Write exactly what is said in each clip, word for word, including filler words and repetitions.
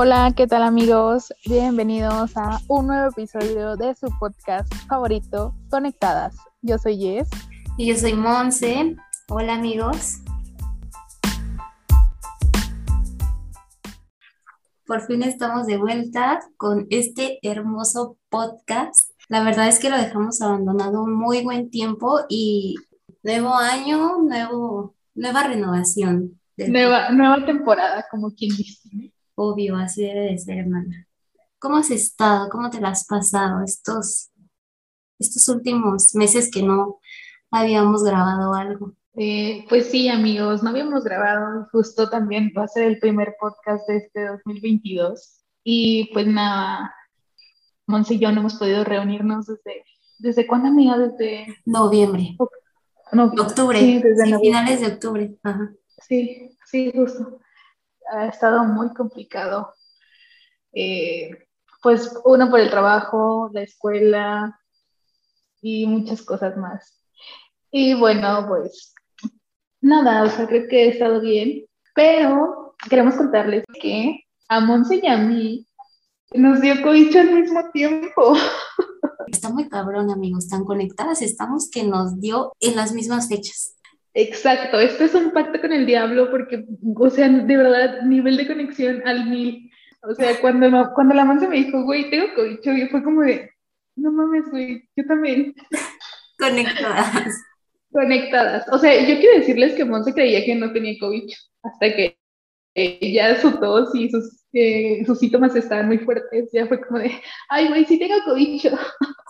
Hola, ¿qué tal amigos? Bienvenidos a un nuevo episodio de su podcast favorito, Conectadas. Yo soy Jess. Y yo soy Monse. Hola amigos. Por fin estamos de vuelta con este hermoso podcast. La verdad es que lo dejamos abandonado un muy buen tiempo y nuevo año, nuevo, nueva renovación. Nueva, nueva temporada, como quien dice. Obvio, así debe de ser, hermana. ¿Cómo has estado? ¿Cómo te la has pasado estos, estos últimos meses que no habíamos grabado algo? Eh, pues sí, amigos, no habíamos grabado, justo también va a ser el primer podcast de este dos mil veintidós y pues nada, Monse y yo no hemos podido reunirnos desde, ¿desde cuándo, amiga? Desde noviembre, o, no, octubre, sí, desde sí, finales de octubre. Ajá. Sí, sí, justo, ha estado muy complicado, eh, pues uno por el trabajo, la escuela y muchas cosas más. Y bueno, pues nada, o sea, creo que he estado bien, pero queremos contarles que a Monse y a mí nos dio COVID al mismo tiempo. Está muy cabrón, amigos, tan conectadas estamos que nos dio en las mismas fechas. Exacto, esto es un pacto con el diablo porque, o sea, de verdad, nivel de conexión al mil. O sea, cuando, no, cuando la Monse me dijo, güey, tengo COVID, yo fue como de, no mames, güey, yo también. Conectadas. Conectadas. O sea, yo quiero decirles que Monse creía que no tenía COVID hasta que eh, ya su tos y sus, eh, sus síntomas estaban muy fuertes. Ya fue como de, ay, güey, sí tengo COVID.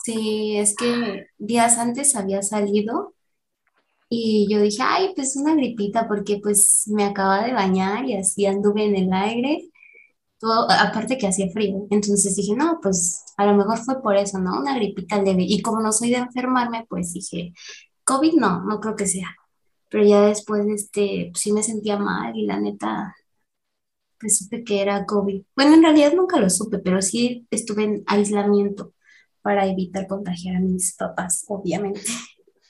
Sí, es que días antes había salido y yo dije, ay, pues una gripita porque pues me acababa de bañar y así anduve en el aire. Todo, aparte que hacía frío, entonces dije, no, pues a lo mejor fue por eso, ¿no? Una gripita leve, y como no soy de enfermarme, pues dije, COVID no, no creo que sea, pero ya después, este, pues, sí me sentía mal, y la neta, pues supe que era COVID, bueno, en realidad nunca lo supe, pero sí estuve en aislamiento para evitar contagiar a mis papás, obviamente.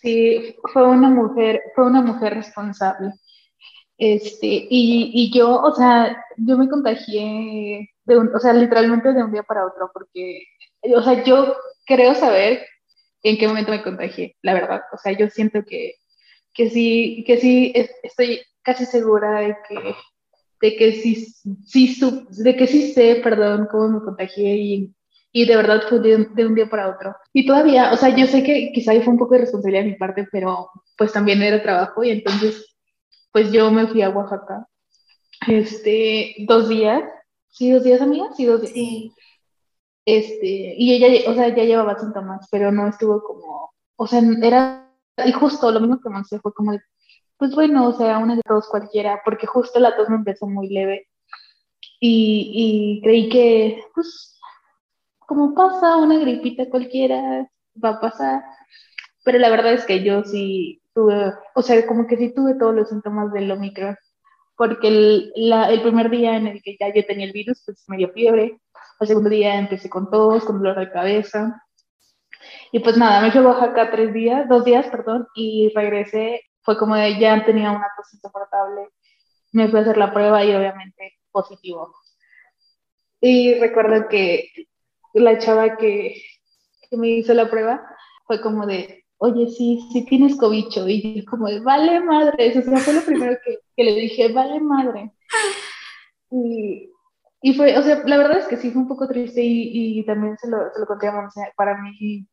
Sí, fue una mujer, fue una mujer responsable. Este, y, y yo, o sea, yo me contagié, de un, o sea, literalmente de un día para otro, porque, o sea, yo creo saber en qué momento me contagié, la verdad, o sea, yo siento que, que sí, que sí, es, estoy casi segura de que, de que sí, sí, de que sí sé, perdón, cómo me contagié y, y de verdad fue de, de un día para otro. Y todavía, o sea, yo sé que quizá fue un poco de responsabilidad de mi parte, pero pues también era trabajo y entonces pues yo me fui a Oaxaca, este, dos días, sí, dos días, amiga, sí, dos días, sí. Este, y ella, o sea, ya llevaba síntomas, pero no estuvo como, o sea, era, y justo lo mismo que Monse, fue como, de, pues bueno, o sea, una de todos cualquiera, porque justo la tos me empezó muy leve, y, y creí que, pues, como pasa una gripita cualquiera, va a pasar, pero la verdad es que yo sí tuve, o sea, como que sí tuve todos los síntomas del Omicron, porque el, la, el primer día en el que ya yo tenía el virus, pues me dio fiebre, el segundo día empecé con tos, con dolor de cabeza, y pues nada, me fui a Oaxaca tres días, dos días, perdón, y regresé, fue como de, ya tenía una tos insoportable, me fui a hacer la prueba y obviamente positivo. Y recuerdo que la chava que, que me hizo la prueba fue como de, oye, sí, sí tienes cobicho, y yo como de, vale madre, o sea, fue lo primero que, que le dije, vale madre, y, y fue, o sea, la verdad es que sí, fue un poco triste, y, y también se lo, se lo conté a mamá, o sea, para mí,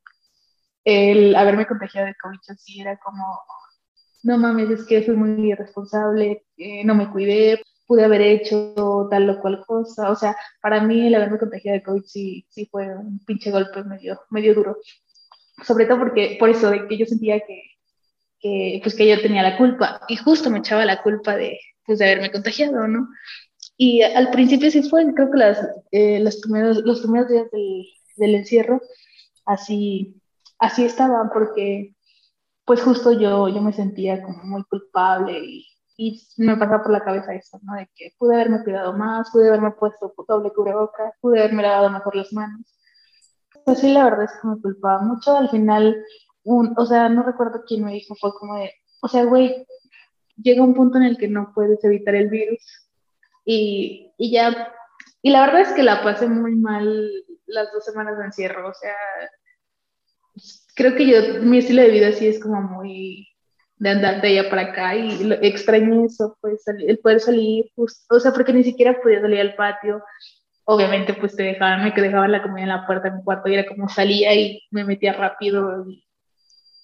el haberme contagiado de cobicho, sí, era como, no mames, es que soy muy irresponsable, eh, no me cuidé, pude haber hecho tal o cual cosa, o sea, para mí, el haberme contagiado de cobicho, sí, sí fue un pinche golpe medio, medio duro, sobre todo porque, por eso, de que yo sentía que, que, pues que yo tenía la culpa, y justo me echaba la culpa de, pues de haberme contagiado, ¿no? Y al principio sí fue, creo que las, eh, los, primeros, los primeros días del, del encierro, así, así estaba, porque pues justo yo, yo me sentía como muy culpable, y, y me pasaba por la cabeza eso, ¿no? De que pude haberme cuidado más, pude haberme puesto doble cubrebocas, pude haberme lavado mejor las manos. Pues sí, la verdad es que me culpaba mucho. Al final, un, o sea, no recuerdo quién me dijo, fue como de, o sea, güey, llega un punto en el que no puedes evitar el virus. Y, y ya, Y la verdad es que la pasé muy mal las dos semanas de encierro, o sea, creo que yo, mi estilo de vida así es como muy de andar de allá para acá, y lo, extrañé eso, pues, el poder salir, pues, o sea, porque ni siquiera podía salir al patio. Obviamente, pues, te dejaban, me dejaban la comida en la puerta de mi cuarto, y era como salía y me metía rápido, y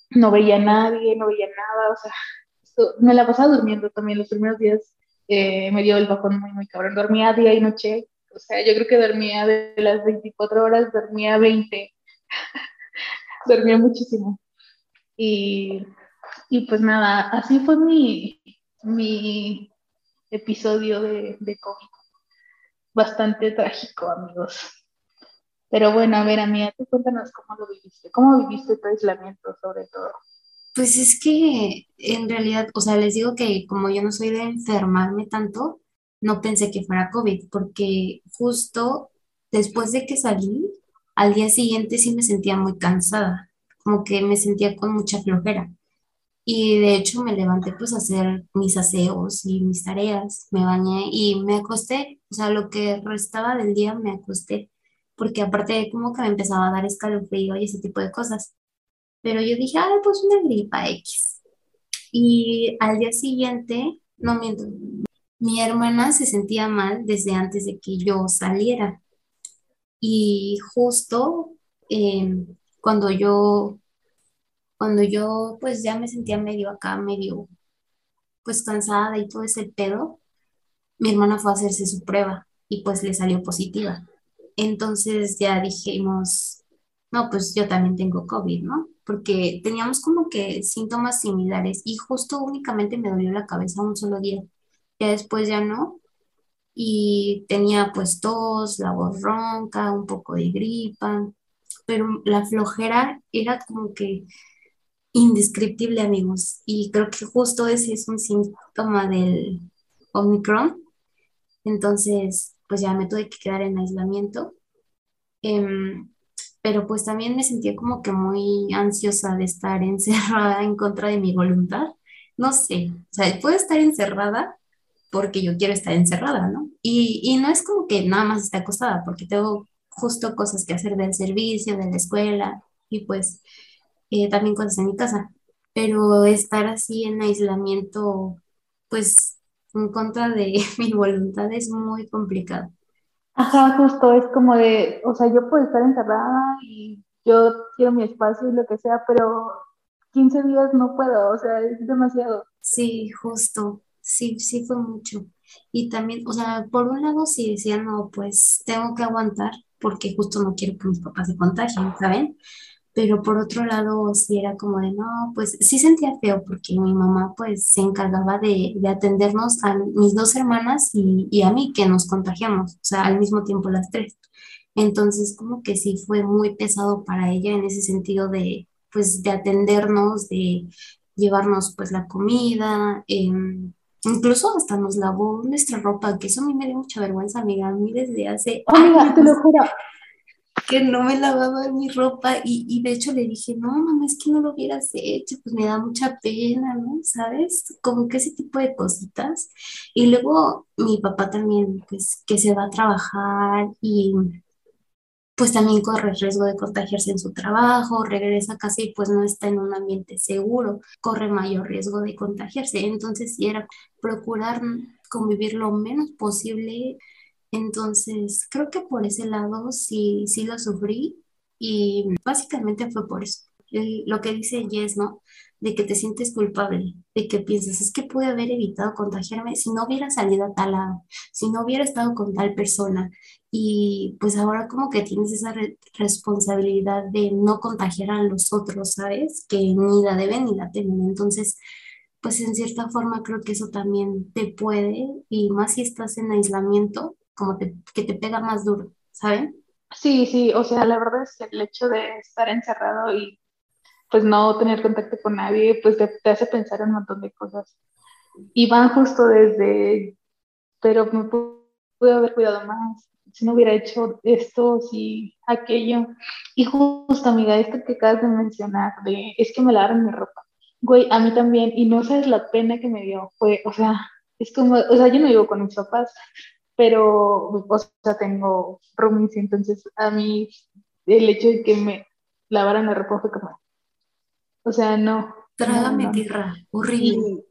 no veía a nadie, no veía nada, o sea, esto, me la pasaba durmiendo también los primeros días. Eh, me dio el bajón muy, muy cabrón, dormía día y noche, o sea, yo creo que dormía de las veinticuatro horas, dormía veinte, dormía muchísimo, y, y pues nada, así fue mi, mi episodio de, de COVID, bastante trágico, amigos. Pero bueno, a ver, amiga, tú cuéntanos cómo lo viviste, cómo viviste tu aislamiento sobre todo. Pues es que en realidad, o sea, les digo que como yo no soy de enfermarme tanto, no pensé que fuera COVID, porque justo después de que salí, al día siguiente sí me sentía muy cansada, como que me sentía con mucha flojera. Y de hecho me levanté pues a hacer mis aseos y mis tareas, me bañé y me acosté, o sea, lo que restaba del día me acosté, porque aparte como que me empezaba a dar escalofrío y ese tipo de cosas. Pero yo dije, ah, pues una gripa X. Y al día siguiente, no miento, mi hermana se sentía mal desde antes de que yo saliera. Y justo eh, cuando yo, cuando yo pues ya me sentía medio acá, medio pues cansada y todo ese pedo, mi hermana fue a hacerse su prueba y pues le salió positiva. Entonces ya dijimos, no, pues yo también tengo COVID, ¿no? Porque teníamos como que síntomas similares y justo únicamente me dolió la cabeza un solo día. Ya después ya no. Y tenía pues tos, la voz ronca, un poco de gripa, pero la flojera era como que indescriptible, amigos. Y creo que justo ese es un síntoma del Omicron. Entonces, pues ya me tuve que quedar en aislamiento. Eh, Pero pues también me sentía como que muy ansiosa de estar encerrada en contra de mi voluntad. No sé, o sea, puedo estar encerrada porque yo quiero estar encerrada, ¿no? Y, y no es como que nada más esté acostada, porque tengo justo cosas que hacer del servicio, de la escuela y pues eh, también cosas en mi casa. Pero estar así en aislamiento, pues en contra de mi voluntad es muy complicado. Ajá, justo, es como de, o sea, yo puedo estar encerrada y yo quiero mi espacio y lo que sea, pero quince días no puedo, o sea, es demasiado. Sí, justo, sí, sí fue mucho. Y también, o sea, por un lado sí decía, no, pues tengo que aguantar porque justo no quiero que mis papás se contagien, ¿saben? Pero por otro lado sí era como de, no, pues sí sentía feo porque mi mamá pues se encargaba de, de atendernos a mis dos hermanas y, y a mí que nos contagiamos, o sea, al mismo tiempo las tres. Entonces como que sí fue muy pesado para ella en ese sentido de, pues, de atendernos, de llevarnos pues la comida, eh, incluso hasta nos lavó nuestra ropa, que eso a mí me dio mucha vergüenza, amiga, a mí desde hace... Amiga, te lo juro. Que no me lavaba mi ropa y, y de hecho le dije, no, mamá, es que no lo hubieras hecho, pues me da mucha pena, ¿no? ¿Sabes? Como que ese tipo de cositas. Y luego mi papá también, pues, que se va a trabajar y pues también corre riesgo de contagiarse en su trabajo, regresa a casa y pues no está en un ambiente seguro, corre mayor riesgo de contagiarse. Entonces sí era procurar convivir lo menos posible. Entonces, creo que por ese lado sí, sí lo sufrí y básicamente fue por eso. El, lo que dice Jess, ¿no? De que te sientes culpable, de que piensas, es que pude haber evitado contagiarme si no hubiera salido a tal lado, si no hubiera estado con tal persona. Y pues ahora como que tienes esa re- responsabilidad de no contagiar a los otros, ¿sabes? Que ni la deben ni la temen. Entonces, pues en cierta forma creo que eso también te puede, y más si estás en aislamiento, como te, que te pega más duro, ¿saben? Sí, sí, o sea, la verdad es que el hecho de estar encerrado y pues no tener contacto con nadie, pues te, te hace pensar en un montón de cosas. Y van justo desde, pero me pude haber cuidado más, si no hubiera hecho esto, si aquello. Y justo, amiga, esto que acabas de mencionar, de, es que me lavaron mi ropa. Güey, a mí también, y no sabes la pena que me dio, fue, o sea, es como, o sea, yo no vivo con mis papás, pero, o sea, tengo roomies, entonces a mí el hecho de que me lavaran la ropa fue como, o sea, no. Trágame no, tierra, horrible.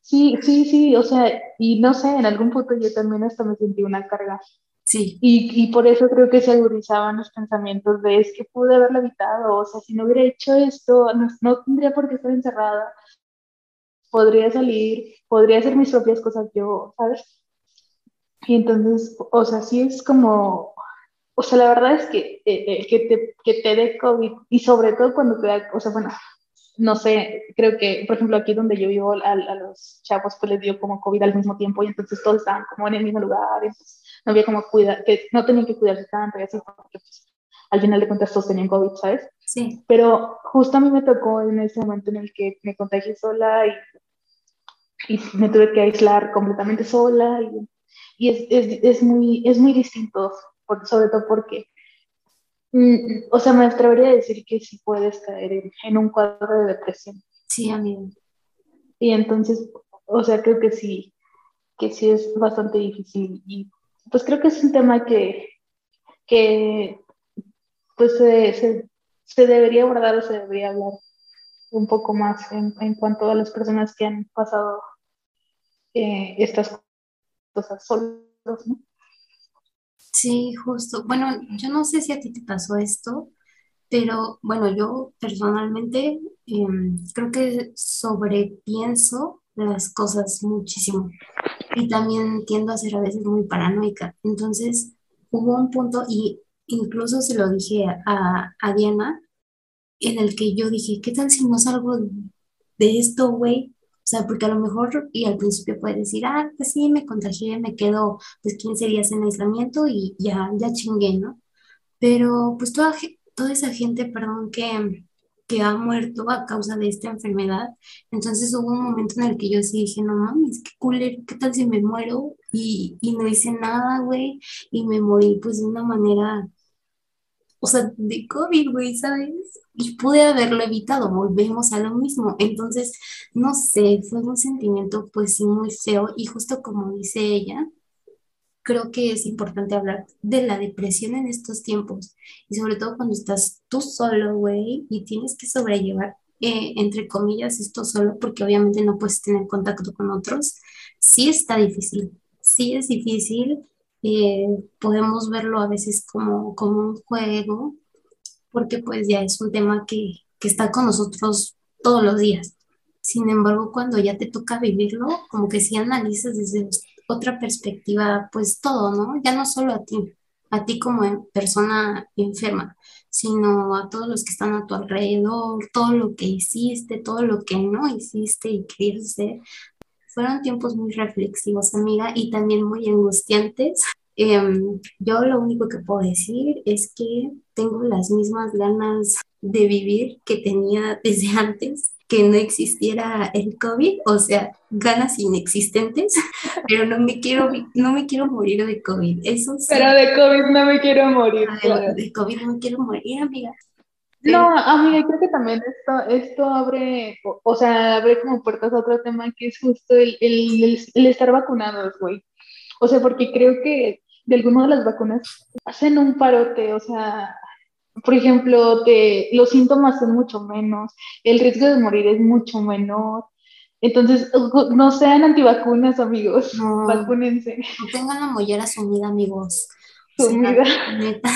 Sí, sí, sí, o sea, y no sé, en algún punto yo también hasta me sentí una carga. Sí. Y, y por eso creo que se agudizaban los pensamientos de, es que pude haberlo evitado, o sea, si no hubiera hecho esto, no, no tendría por qué estar encerrada, podría salir, podría hacer mis propias cosas yo, ¿sabes? Y entonces, o sea, sí es como, o sea, la verdad es que, eh, eh, que te, que te dé COVID, y sobre todo cuando te da, o sea, bueno, no sé, creo que, por ejemplo, aquí donde yo vivo, a, a los chavos pues les dio como COVID al mismo tiempo, y entonces todos estaban como en el mismo lugar, entonces no había como cuidar, que no tenían que cuidarse tanto, y así, porque pues, al final de cuentas todos tenían COVID, ¿sabes? Sí. Pero justo a mí me tocó en ese momento en el que me contagié sola, y, y me tuve que aislar completamente sola, y, y es, es, es, muy, es muy distinto, por, sobre todo porque... O sea, me atrevería a decir que sí puedes caer en, en un cuadro de depresión. Sí, amigo. Y entonces, o sea, creo que sí, que sí es bastante difícil. Y pues creo que es un tema que, que pues se, se, se debería abordar o se debería hablar un poco más en, en cuanto a las personas que han pasado eh, estas cosas solos, ¿no? Sí, justo. Bueno, yo no sé si a ti te pasó esto, pero bueno, yo personalmente eh, creo que sobrepienso las cosas muchísimo y también tiendo a ser a veces muy paranoica. Entonces hubo un punto, y incluso se lo dije a, a Diana, en el que yo dije, ¿qué tal si no salgo de esto, güey? O sea, porque a lo mejor, y al principio puedes decir, ah, pues sí, me contagié, me quedo pues quince días en aislamiento y ya, ya chingué, ¿no? Pero pues toda, toda esa gente, perdón, que, que ha muerto a causa de esta enfermedad. Entonces hubo un momento en el que yo sí dije, no mames, qué culero, qué tal si me muero y, y no hice nada, güey, y me morí pues de una manera, o sea, de COVID, güey, ¿sabes? Y pude haberlo evitado, volvemos a lo mismo. Entonces, no sé, fue un sentimiento pues sí muy feo, y justo como dice ella, creo que es importante hablar de la depresión en estos tiempos, y sobre todo cuando estás tú solo, güey, y tienes que sobrellevar, eh, entre comillas, esto solo, porque obviamente no puedes tener contacto con otros. Sí está difícil, sí es difícil, eh, podemos verlo a veces como, como un juego, porque pues ya es un tema que, que está con nosotros todos los días. Sin embargo, cuando ya te toca vivirlo, como que sí analizas desde otra perspectiva, pues todo, ¿no? Ya no solo a ti, a ti como persona enferma, sino a todos los que están a tu alrededor, todo lo que hiciste, todo lo que no hiciste y querías hacer. Fueron tiempos muy reflexivos, amiga, y también muy angustiantes. Um, yo lo único que puedo decir es que tengo las mismas ganas de vivir que tenía desde antes que no existiera el COVID, o sea, ganas inexistentes, pero no me quiero, no me quiero morir de COVID, eso sí. Pero de COVID no me quiero morir. Ay, claro. De COVID no me quiero morir, amiga. No, amiga, creo que también esto, esto abre, o, o sea, abre como puertas a otro tema que es justo el, el, el, el estar vacunados, güey. O sea, porque creo que de alguna de las vacunas hacen un parote, o sea, por ejemplo, te, los síntomas son mucho menos, el riesgo de morir es mucho menor. Entonces, no sean antivacunas, amigos, no, vacúnense. No tengan la mollera sumida, amigos. Sumida. O sea, neta.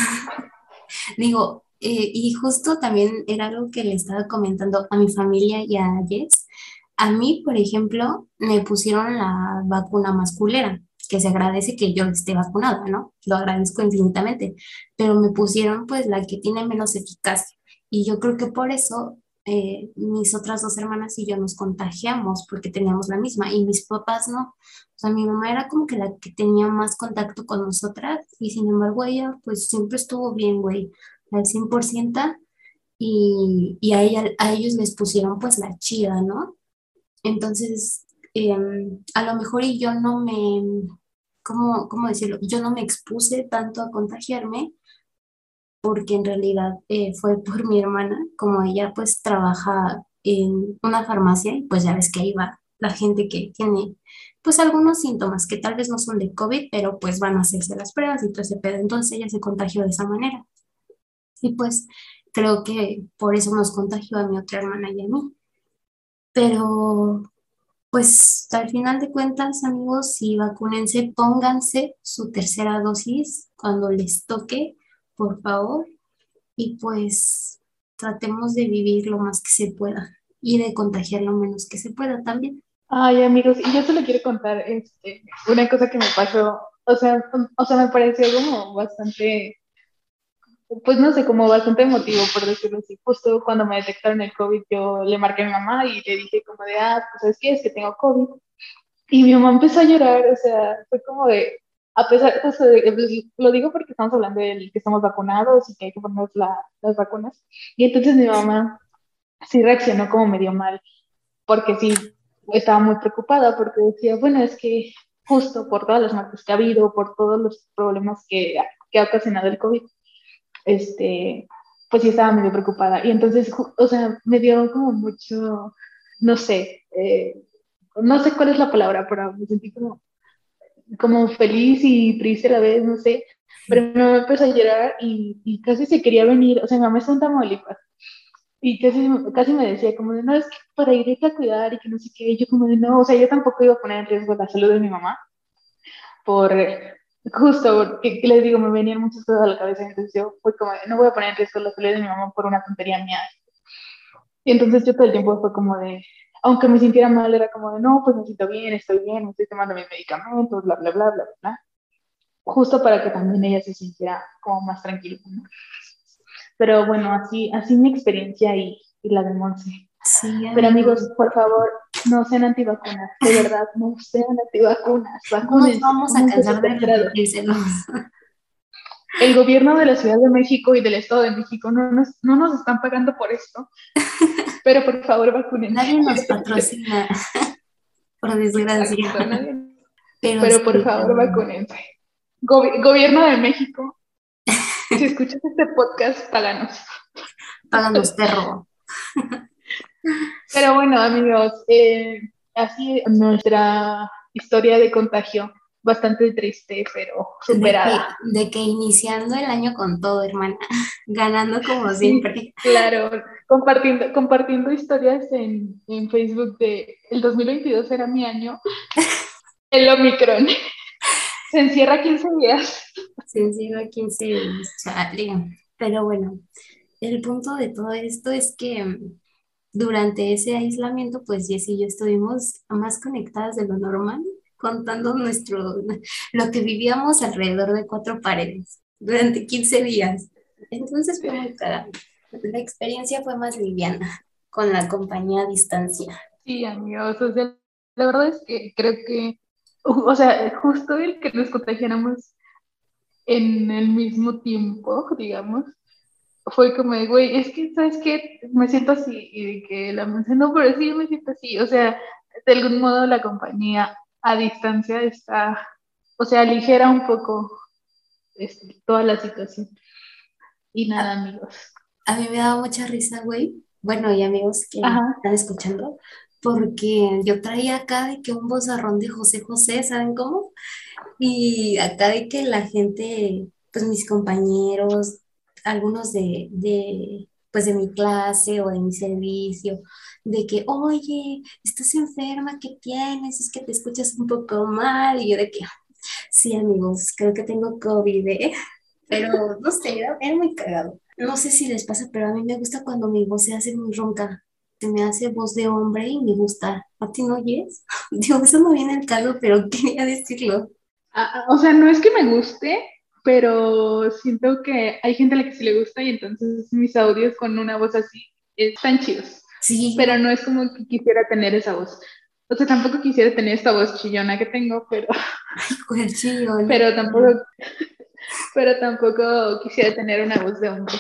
Digo, eh, y justo también era algo que le estaba comentando a mi familia y a Jess. A mí, por ejemplo, me pusieron la vacuna masculera, que se agradece que yo esté vacunada, ¿no? Lo agradezco infinitamente, pero me pusieron pues la que tiene menos eficacia, y yo creo que por eso eh, mis otras dos hermanas y yo nos contagiamos, porque teníamos la misma, y mis papás no. O sea, mi mamá era como que la que tenía más contacto con nosotras, y sin embargo ella pues siempre estuvo bien, güey, al cien por ciento, y, y a, ella, a ellos les pusieron pues la chida, ¿no? Entonces... Eh, a lo mejor y yo no me, ¿cómo, cómo decirlo? Yo no me expuse tanto a contagiarme, porque en realidad eh, fue por mi hermana, como ella pues trabaja en una farmacia y pues ya ves que ahí va la gente que tiene pues algunos síntomas que tal vez no son de COVID, pero pues van a hacerse las pruebas y todo ese pedo. Entonces ella se contagió de esa manera. Y pues creo que por eso nos contagió a mi otra hermana y a mí. Pero pues al final de cuentas, amigos, sí, vacúnense, pónganse su tercera dosis cuando les toque, por favor. Y pues tratemos de vivir lo más que se pueda y de contagiar lo menos que se pueda también. Ay, amigos, y yo solo quiero contar este, una cosa que me pasó, o sea, o sea, me pareció como bastante, pues no sé, como bastante emotivo, por decirlo así. Justo cuando me detectaron el COVID, yo le marqué a mi mamá y le dije como de, ah, pues ¿sabes qué? Es que tengo COVID. Y mi mamá empezó a llorar, o sea, fue como de, a pesar, o sea, lo digo porque estamos hablando del que estamos vacunados y que hay que ponernos la, las vacunas. Y entonces mi mamá sí reaccionó como medio mal, porque sí, estaba muy preocupada porque decía, bueno, es que justo por todas las muertes que ha habido, por todos los problemas que, que ha ocasionado el COVID, este, pues sí estaba medio preocupada. Y entonces, o sea, me dio como mucho, no sé, eh, no sé cuál es la palabra, pero me sentí como, como feliz y triste a la vez, no sé. Pero mi mamá empezó a llorar y, y casi se quería venir, o sea, mi mamá está en Tamaulipas. Y casi, casi me decía como de, no, es que para irte a cuidar y que no sé qué. Y yo como de, no, o sea, yo tampoco iba a poner en riesgo la salud de mi mamá. Por, justo, porque les digo, me venían muchas cosas a la cabeza. Entonces yo fue como de, no voy a poner en riesgo la salud de mi mamá por una tontería mía. Y entonces yo todo el tiempo fue como de, aunque me sintiera mal, era como de, no, pues me siento bien, estoy bien, me estoy tomando mis medicamentos, bla, bla, bla, bla, bla. Justo para que también ella se sintiera como más tranquila, ¿no? Pero bueno, así, así mi experiencia y, y la de Monse. Sí, pero amigos, por favor, no sean antivacunas. De verdad, no sean antivacunas. Vacúnense. No nos vamos a cansar de repetírselos. El gobierno de la Ciudad de México y del Estado de México no nos, no nos están pagando por esto. Pero por favor, vacúnense. Nadie nos patrocina, por desgracia. Exacto, nadie. Pero, pero por favor, vacúnense. Gobi- gobierno de México. Si escuchas este podcast, páganos. Páganos, perro. Pero bueno, amigos, eh, así nuestra historia de contagio, bastante triste, pero superada. De que, de que iniciando el año con todo, hermana, ganando como siempre. Claro, compartiendo, compartiendo historias en, en Facebook de el dos mil veintidós era mi año, el Omicron. Se encierra quince días. Se encierra quince días, chale. Pero bueno, el punto de todo esto es que durante ese aislamiento, pues Jessy y yo estuvimos más conectadas de lo normal, contando nuestro, lo que vivíamos alrededor de cuatro paredes durante quince días. Entonces fue muy cara. La experiencia fue más liviana con la compañía a distancia. Sí, amigos. O sea, la verdad es que creo que O sea, justo el que nos contagiáramos en el mismo tiempo, digamos, fue como de, güey, es que, ¿sabes qué? Me siento así, y de que la me dice, no, pero sí, me siento así. O sea, de algún modo la compañía a distancia está, o sea, aligera un poco este, toda la situación. Y nada, a, amigos. A mí me daba mucha risa, güey. Bueno, y amigos que Ajá. están escuchando, porque yo traía acá de que un bozarrón de José José, ¿saben cómo? Y acá de que la gente, pues mis compañeros, algunos de, de, pues de mi clase o de mi servicio, de que, oye, estás enferma, ¿qué tienes? Es que te escuchas un poco mal. Y yo de que, sí, amigos, creo que tengo COVID, ¿eh? Pero no sé, era muy cagado. No sé si les pasa, pero a mí me gusta cuando mi voz se hace muy ronca. Se me hace voz de hombre y me gusta. ¿A ti no oyes? Digo, eso no viene al caso, pero quería decirlo. Ah, o sea, no es que me guste, pero siento que hay gente a la que sí le gusta y entonces mis audios con una voz así están chidos. Sí. Pero no es como que quisiera tener esa voz. O sea, tampoco quisiera tener esta voz chillona que tengo, pero... Ay, cuál chillona. Pero tampoco, pero tampoco quisiera tener una voz de hombre.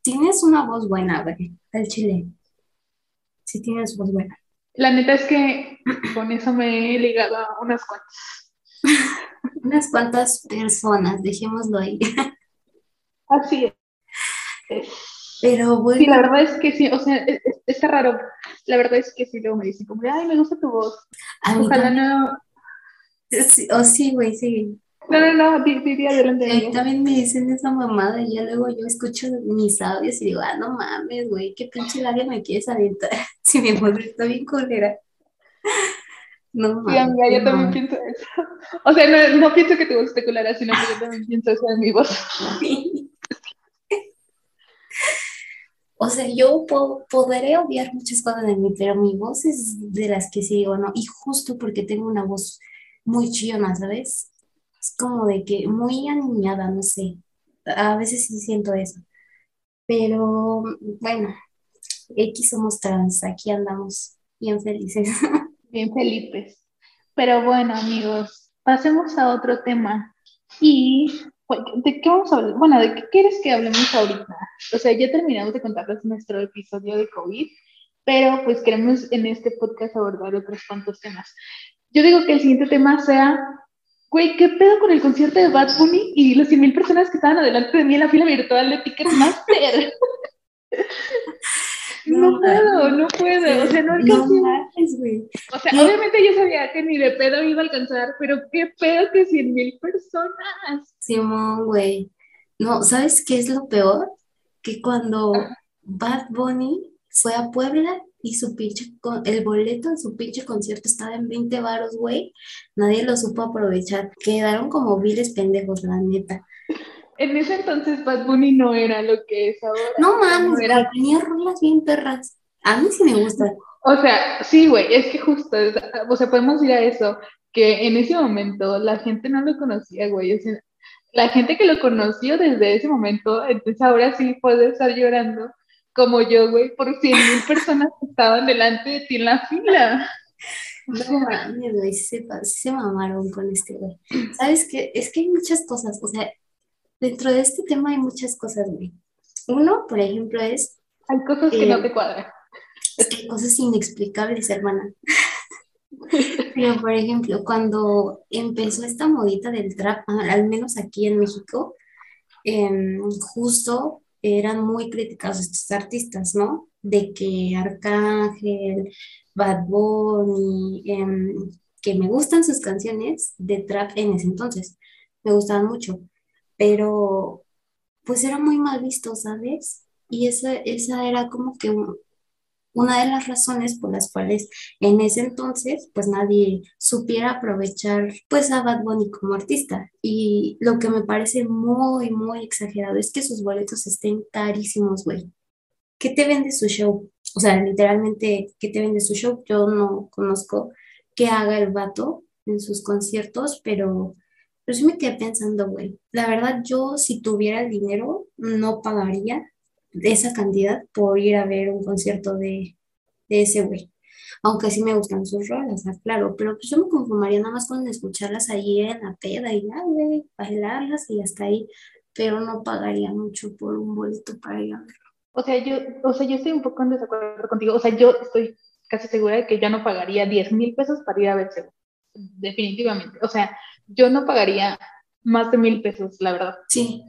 Tienes una voz buena, güey, al chile. Si tienes voz buena. La neta es que con eso me he ligado a unas cuantas. unas cuantas personas, dejémoslo ahí. Así es. Pero bueno. Sí, la verdad es que sí, o sea, es, es, está raro. La verdad es que sí, luego me dicen como, ay, me gusta tu voz. Ay, ojalá no. Sí, o oh, sí, güey, sí. No, no, no, diría delante de mí. También me dicen esa mamada y ya luego yo escucho mis audios y digo, ah, no mames, güey, qué pinche labia me quieres aventar. Si me molesta bien culera. No, sí, amiga, yo no. También pienso eso. O sea, no, no pienso que te guste culera, sino que yo también pienso eso en mi voz. Sí. O sea, yo po- podré obviar muchas cosas de mí, pero mi voz es de las que sí digo, no. Y justo porque tengo una voz muy chillona, ¿sabes? Es como de que muy aniñada, no sé. A veces sí siento eso. Pero, bueno, X somos trans, aquí andamos bien felices. Bien felices. Pero bueno, amigos, pasemos a otro tema. Y... ¿de qué vamos a hablar? Bueno, ¿de qué quieres que hablemos ahorita? O sea, ya terminamos de contarles nuestro episodio de COVID, pero pues queremos en este podcast abordar otros cuantos temas. Yo digo que el siguiente tema sea, güey, ¿qué pedo con el concierto de Bad Bunny y las cien mil personas que estaban adelante de mí en la fila virtual de Ticketmaster? No, no puedo, no puedo, o sea, no alcancé. No mames, güey. O sea, no. Obviamente yo sabía que ni de pedo iba a alcanzar, pero qué pedo que cien mil personas. Simón, güey. No, ¿sabes qué es lo peor? Que cuando ah. Bad Bunny fue a Puebla y su pinche, con, el boleto en su pinche concierto estaba en veinte varos, güey, nadie lo supo aprovechar. Quedaron como viles pendejos, la neta. En ese entonces Bad Bunny no era lo que es ahora. No mames, güey, tenía rolas bien perras. A mí sí me gustan. O sea, sí, güey, es que justo, o sea, podemos ir a eso, que en ese momento la gente no lo conocía, güey. O sea, la gente que lo conoció desde ese momento, entonces ahora sí puede estar llorando como yo, güey, por cien mil personas que estaban delante de ti en la fila. No mames, güey, sí se mamaron con este, güey. ¿Sabes qué? Es que hay muchas cosas, o sea, dentro de este tema hay muchas cosas, güey. Uno, por ejemplo, es... hay cosas que eh, no te cuadran. Es que hay cosas inexplicables, hermana. Pero, por ejemplo, cuando empezó esta modita del trap, al menos aquí en México, eh, justo eran muy criticados estos artistas, ¿no? De que Arcángel, Bad Bunny, eh, que me gustan sus canciones de trap en ese entonces. Me gustaban mucho. Pero pues era muy mal visto, ¿sabes? Y esa, esa era como que un, una de las razones por las cuales en ese entonces pues nadie supiera aprovechar pues a Bad Bunny como artista. Y lo que me parece muy, muy exagerado es que sus boletos estén carísimos, güey. ¿Qué te vende su show? O sea, literalmente, ¿qué te vende su show? Yo no conozco qué haga el vato en sus conciertos, pero... pero sí me quedé pensando, güey, la verdad yo si tuviera el dinero no pagaría esa cantidad por ir a ver un concierto de, de ese güey. Aunque sí me gustan sus rolas, claro, pero pues yo me conformaría nada más con escucharlas ahí en la peda y ya, güey, bailarlas y hasta ahí, pero no pagaría mucho por un boleto para ir a verlo. O sea, yo, o sea, yo estoy un poco en desacuerdo contigo, o sea, yo estoy casi segura de que yo no pagaría diez mil pesos para ir a verse, definitivamente, o sea, yo no pagaría más de mil pesos, la verdad. Sí.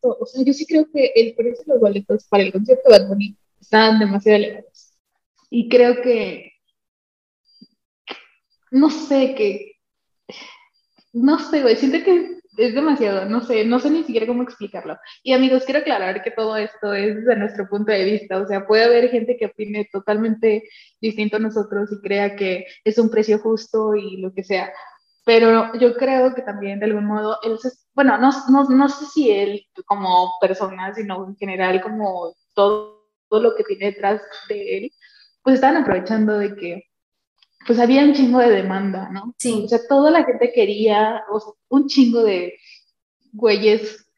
O, o sea, yo sí creo que el precio de los boletos para el concierto de Bad Bunny están demasiado elevados. Y creo que... no sé, que... no sé, güey, siento que es demasiado, no sé, no sé ni siquiera cómo explicarlo. Y amigos, quiero aclarar que todo esto es desde nuestro punto de vista, o sea, puede haber gente que opine totalmente distinto a nosotros y crea que es un precio justo y lo que sea. Pero yo creo que también, de algún modo, él se, bueno, no, no, no sé si él como persona, sino en general como todo, todo lo que tiene detrás de él, pues estaban aprovechando de que pues había un chingo de demanda, ¿no? Sí. O sea, toda la gente quería, o sea, un chingo de güeyes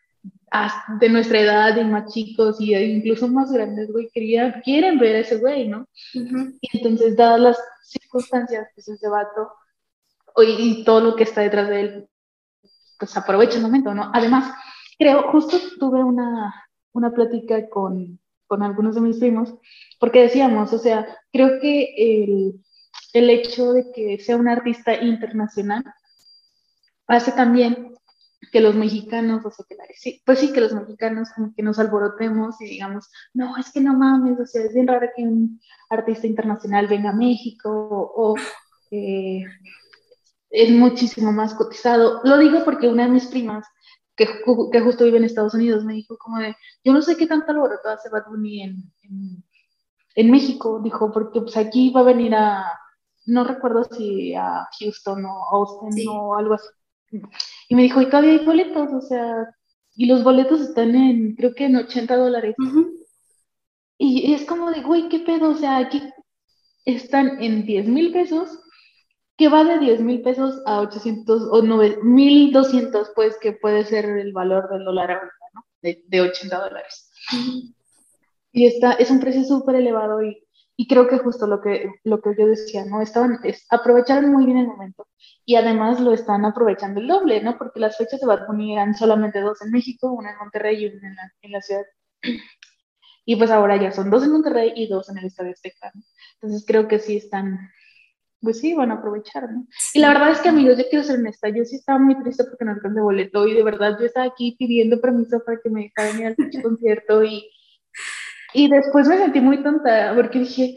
de nuestra edad y más chicos y incluso más grandes, güey, querían, quieren ver a ese güey, ¿no? Uh-huh. Y entonces, dadas las circunstancias, pues ese vato... y todo lo que está detrás de él, pues aprovecha el momento, ¿no? Además, creo, justo tuve una, una plática con, con algunos de mis primos, porque decíamos, o sea, creo que el, el hecho de que sea un artista internacional hace también que los mexicanos, o sea, que la, sí, pues sí, que los mexicanos como que nos alborotemos y digamos, no, es que no mames, o sea, es bien raro que un artista internacional venga a México, o, o eh, es muchísimo más cotizado. Lo digo porque una de mis primas, que, que justo vive en Estados Unidos, me dijo como de, yo no sé qué tanto alboroto hace Bad Bunny en, en, en México, dijo, porque pues aquí va a venir a, no recuerdo si a Houston o Austin, sí, o algo así. Y me dijo, y todavía hay boletos, o sea, y los boletos están en, creo que en ochenta dólares. Uh-huh. Y es como de, güey, ¿qué pedo? O sea, aquí están en diez mil pesos, que va de diez mil pesos a ochocientos o mil doscientos, pues, que puede ser el valor del dólar ahorita, ¿no? De, de ochenta dólares. Uh-huh. Y está, es un precio súper elevado y, y creo que justo lo que, lo que yo decía, ¿no? Estaban, es, aprovecharon muy bien el momento. Y además lo están aprovechando el doble, ¿no? Porque las fechas de Bad Bunny eran solamente dos en México, una en Monterrey y una en la, en la ciudad. Y pues ahora ya son dos en Monterrey y dos en el Estadio Azteca, ¿no? Entonces creo que sí están, pues sí, van a aprovechar, ¿no? Y la verdad es que, amigos, yo quiero ser honesta, yo sí estaba muy triste porque no alcancé boleto y de verdad yo estaba aquí pidiendo permiso para que me dejaran ir al pinche concierto y, y después me sentí muy tonta porque dije,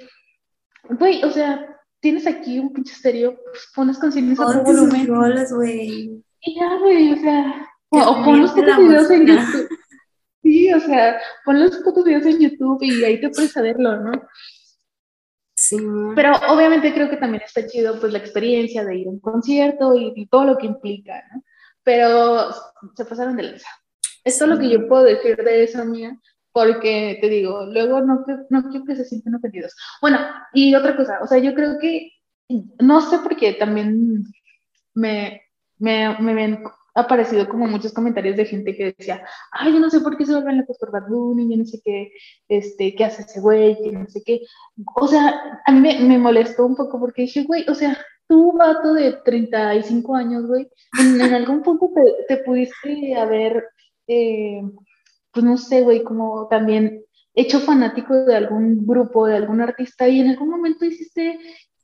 güey, o sea, tienes aquí un pinche estéreo, pues pones canciones a otro volumen. Goles, güey. Y ya, güey, o sea, ya, o pon los putos videos en YouTube. Sí, o sea, pon los putos videos en YouTube y ahí te puedes saberlo, ¿no? Sí. Pero obviamente creo que también está chido, pues, la experiencia de ir a un concierto y, y todo lo que implica, ¿no? Pero se pasaron de lanza. Esto es lo que yo puedo decir de eso, mía. Porque, te digo, luego no, no creo que se sienten ofendidos. Bueno, y otra cosa, o sea, yo creo que, no sé por qué también me, me, me han aparecido como muchos comentarios de gente que decía, ay, yo no sé por qué se vuelven locos por Bad Bunny, yo no sé qué, este, qué hace ese güey, yo no sé qué. O sea, a mí me, me molestó un poco porque dije, güey, o sea, tú, vato de treinta y cinco años, güey, en, en algún punto te, te pudiste haber... Eh, pues no sé, güey, como también hecho fanático de algún grupo, de algún artista, y en algún momento hiciste,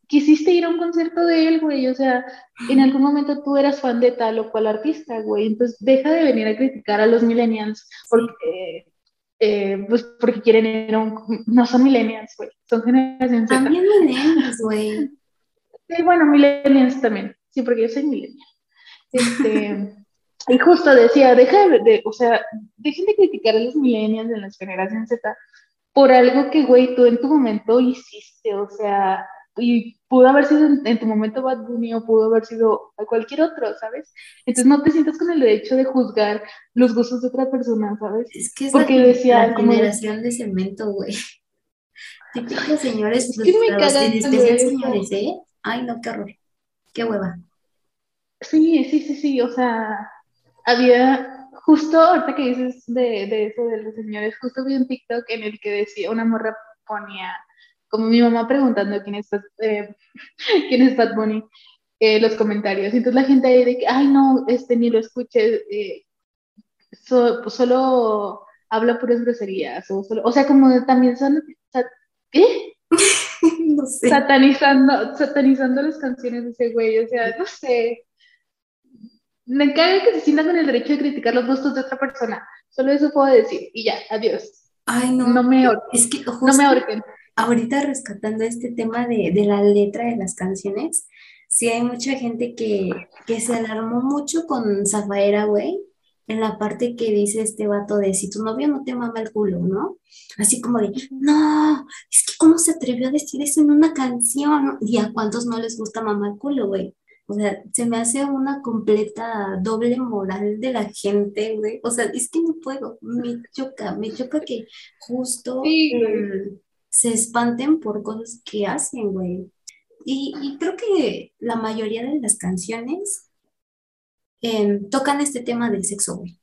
quisiste ir a un concierto de él, güey, o sea, en algún momento tú eras fan de tal o cual artista, güey, entonces deja de venir a criticar a los millennials, porque, eh, pues porque quieren ir a un, no son millennials, güey, son generación Z. También millennials, güey. Sí, bueno, millennials también, sí, porque yo soy millennial. Este... Y justo decía, deja de, de, o sea, dejen de criticar a los millennials de la generación Z por algo que, güey, tú en tu momento hiciste, o sea, y pudo haber sido en, en tu momento Bad Bunny o pudo haber sido cualquier otro, ¿sabes? Entonces no te sientas con el derecho de juzgar los gustos de otra persona, ¿sabes? Es que es porque la, decía, la generación de cemento, güey. Típicos señores frustrados, en especial señores, ¿eh? Ay, no, qué horror, qué hueva. Sí, sí, sí, sí, o sea... Había, justo ahorita que dices de, de eso de los señores, justo vi un TikTok en el que decía, una morra ponía, como mi mamá preguntando quién es, eh, quién es Bad Bunny, eh, los comentarios. Entonces la gente ahí de que, ay no, este ni lo escuches, eh, so, solo habla puras groserías, o, solo, o sea, como también son, sat, ¿eh? No sé. Satanizando, satanizando las canciones de ese güey, o sea, no sé. Me cae que se sientan con el derecho de criticar los gustos de otra persona. Solo eso puedo decir. Y ya, adiós. Ay, no. No me ahorquen. Es que justo no me ahorquen. Ahorita rescatando este tema de, de la letra de las canciones, sí hay mucha gente que, que se alarmó mucho con Safaera, güey, en la parte que dice este vato de si tu novio no te mama el culo, ¿no? Así como de, no, es que cómo se atrevió a decir eso en una canción. Y a cuántos no les gusta mamar el culo, güey. O sea, se me hace una completa doble moral de la gente, güey. O sea, es que no puedo, me choca, me choca que justo sí, eh, se espanten por cosas que hacen, güey. Y, y creo que la mayoría de las canciones eh, tocan este tema del sexo, güey.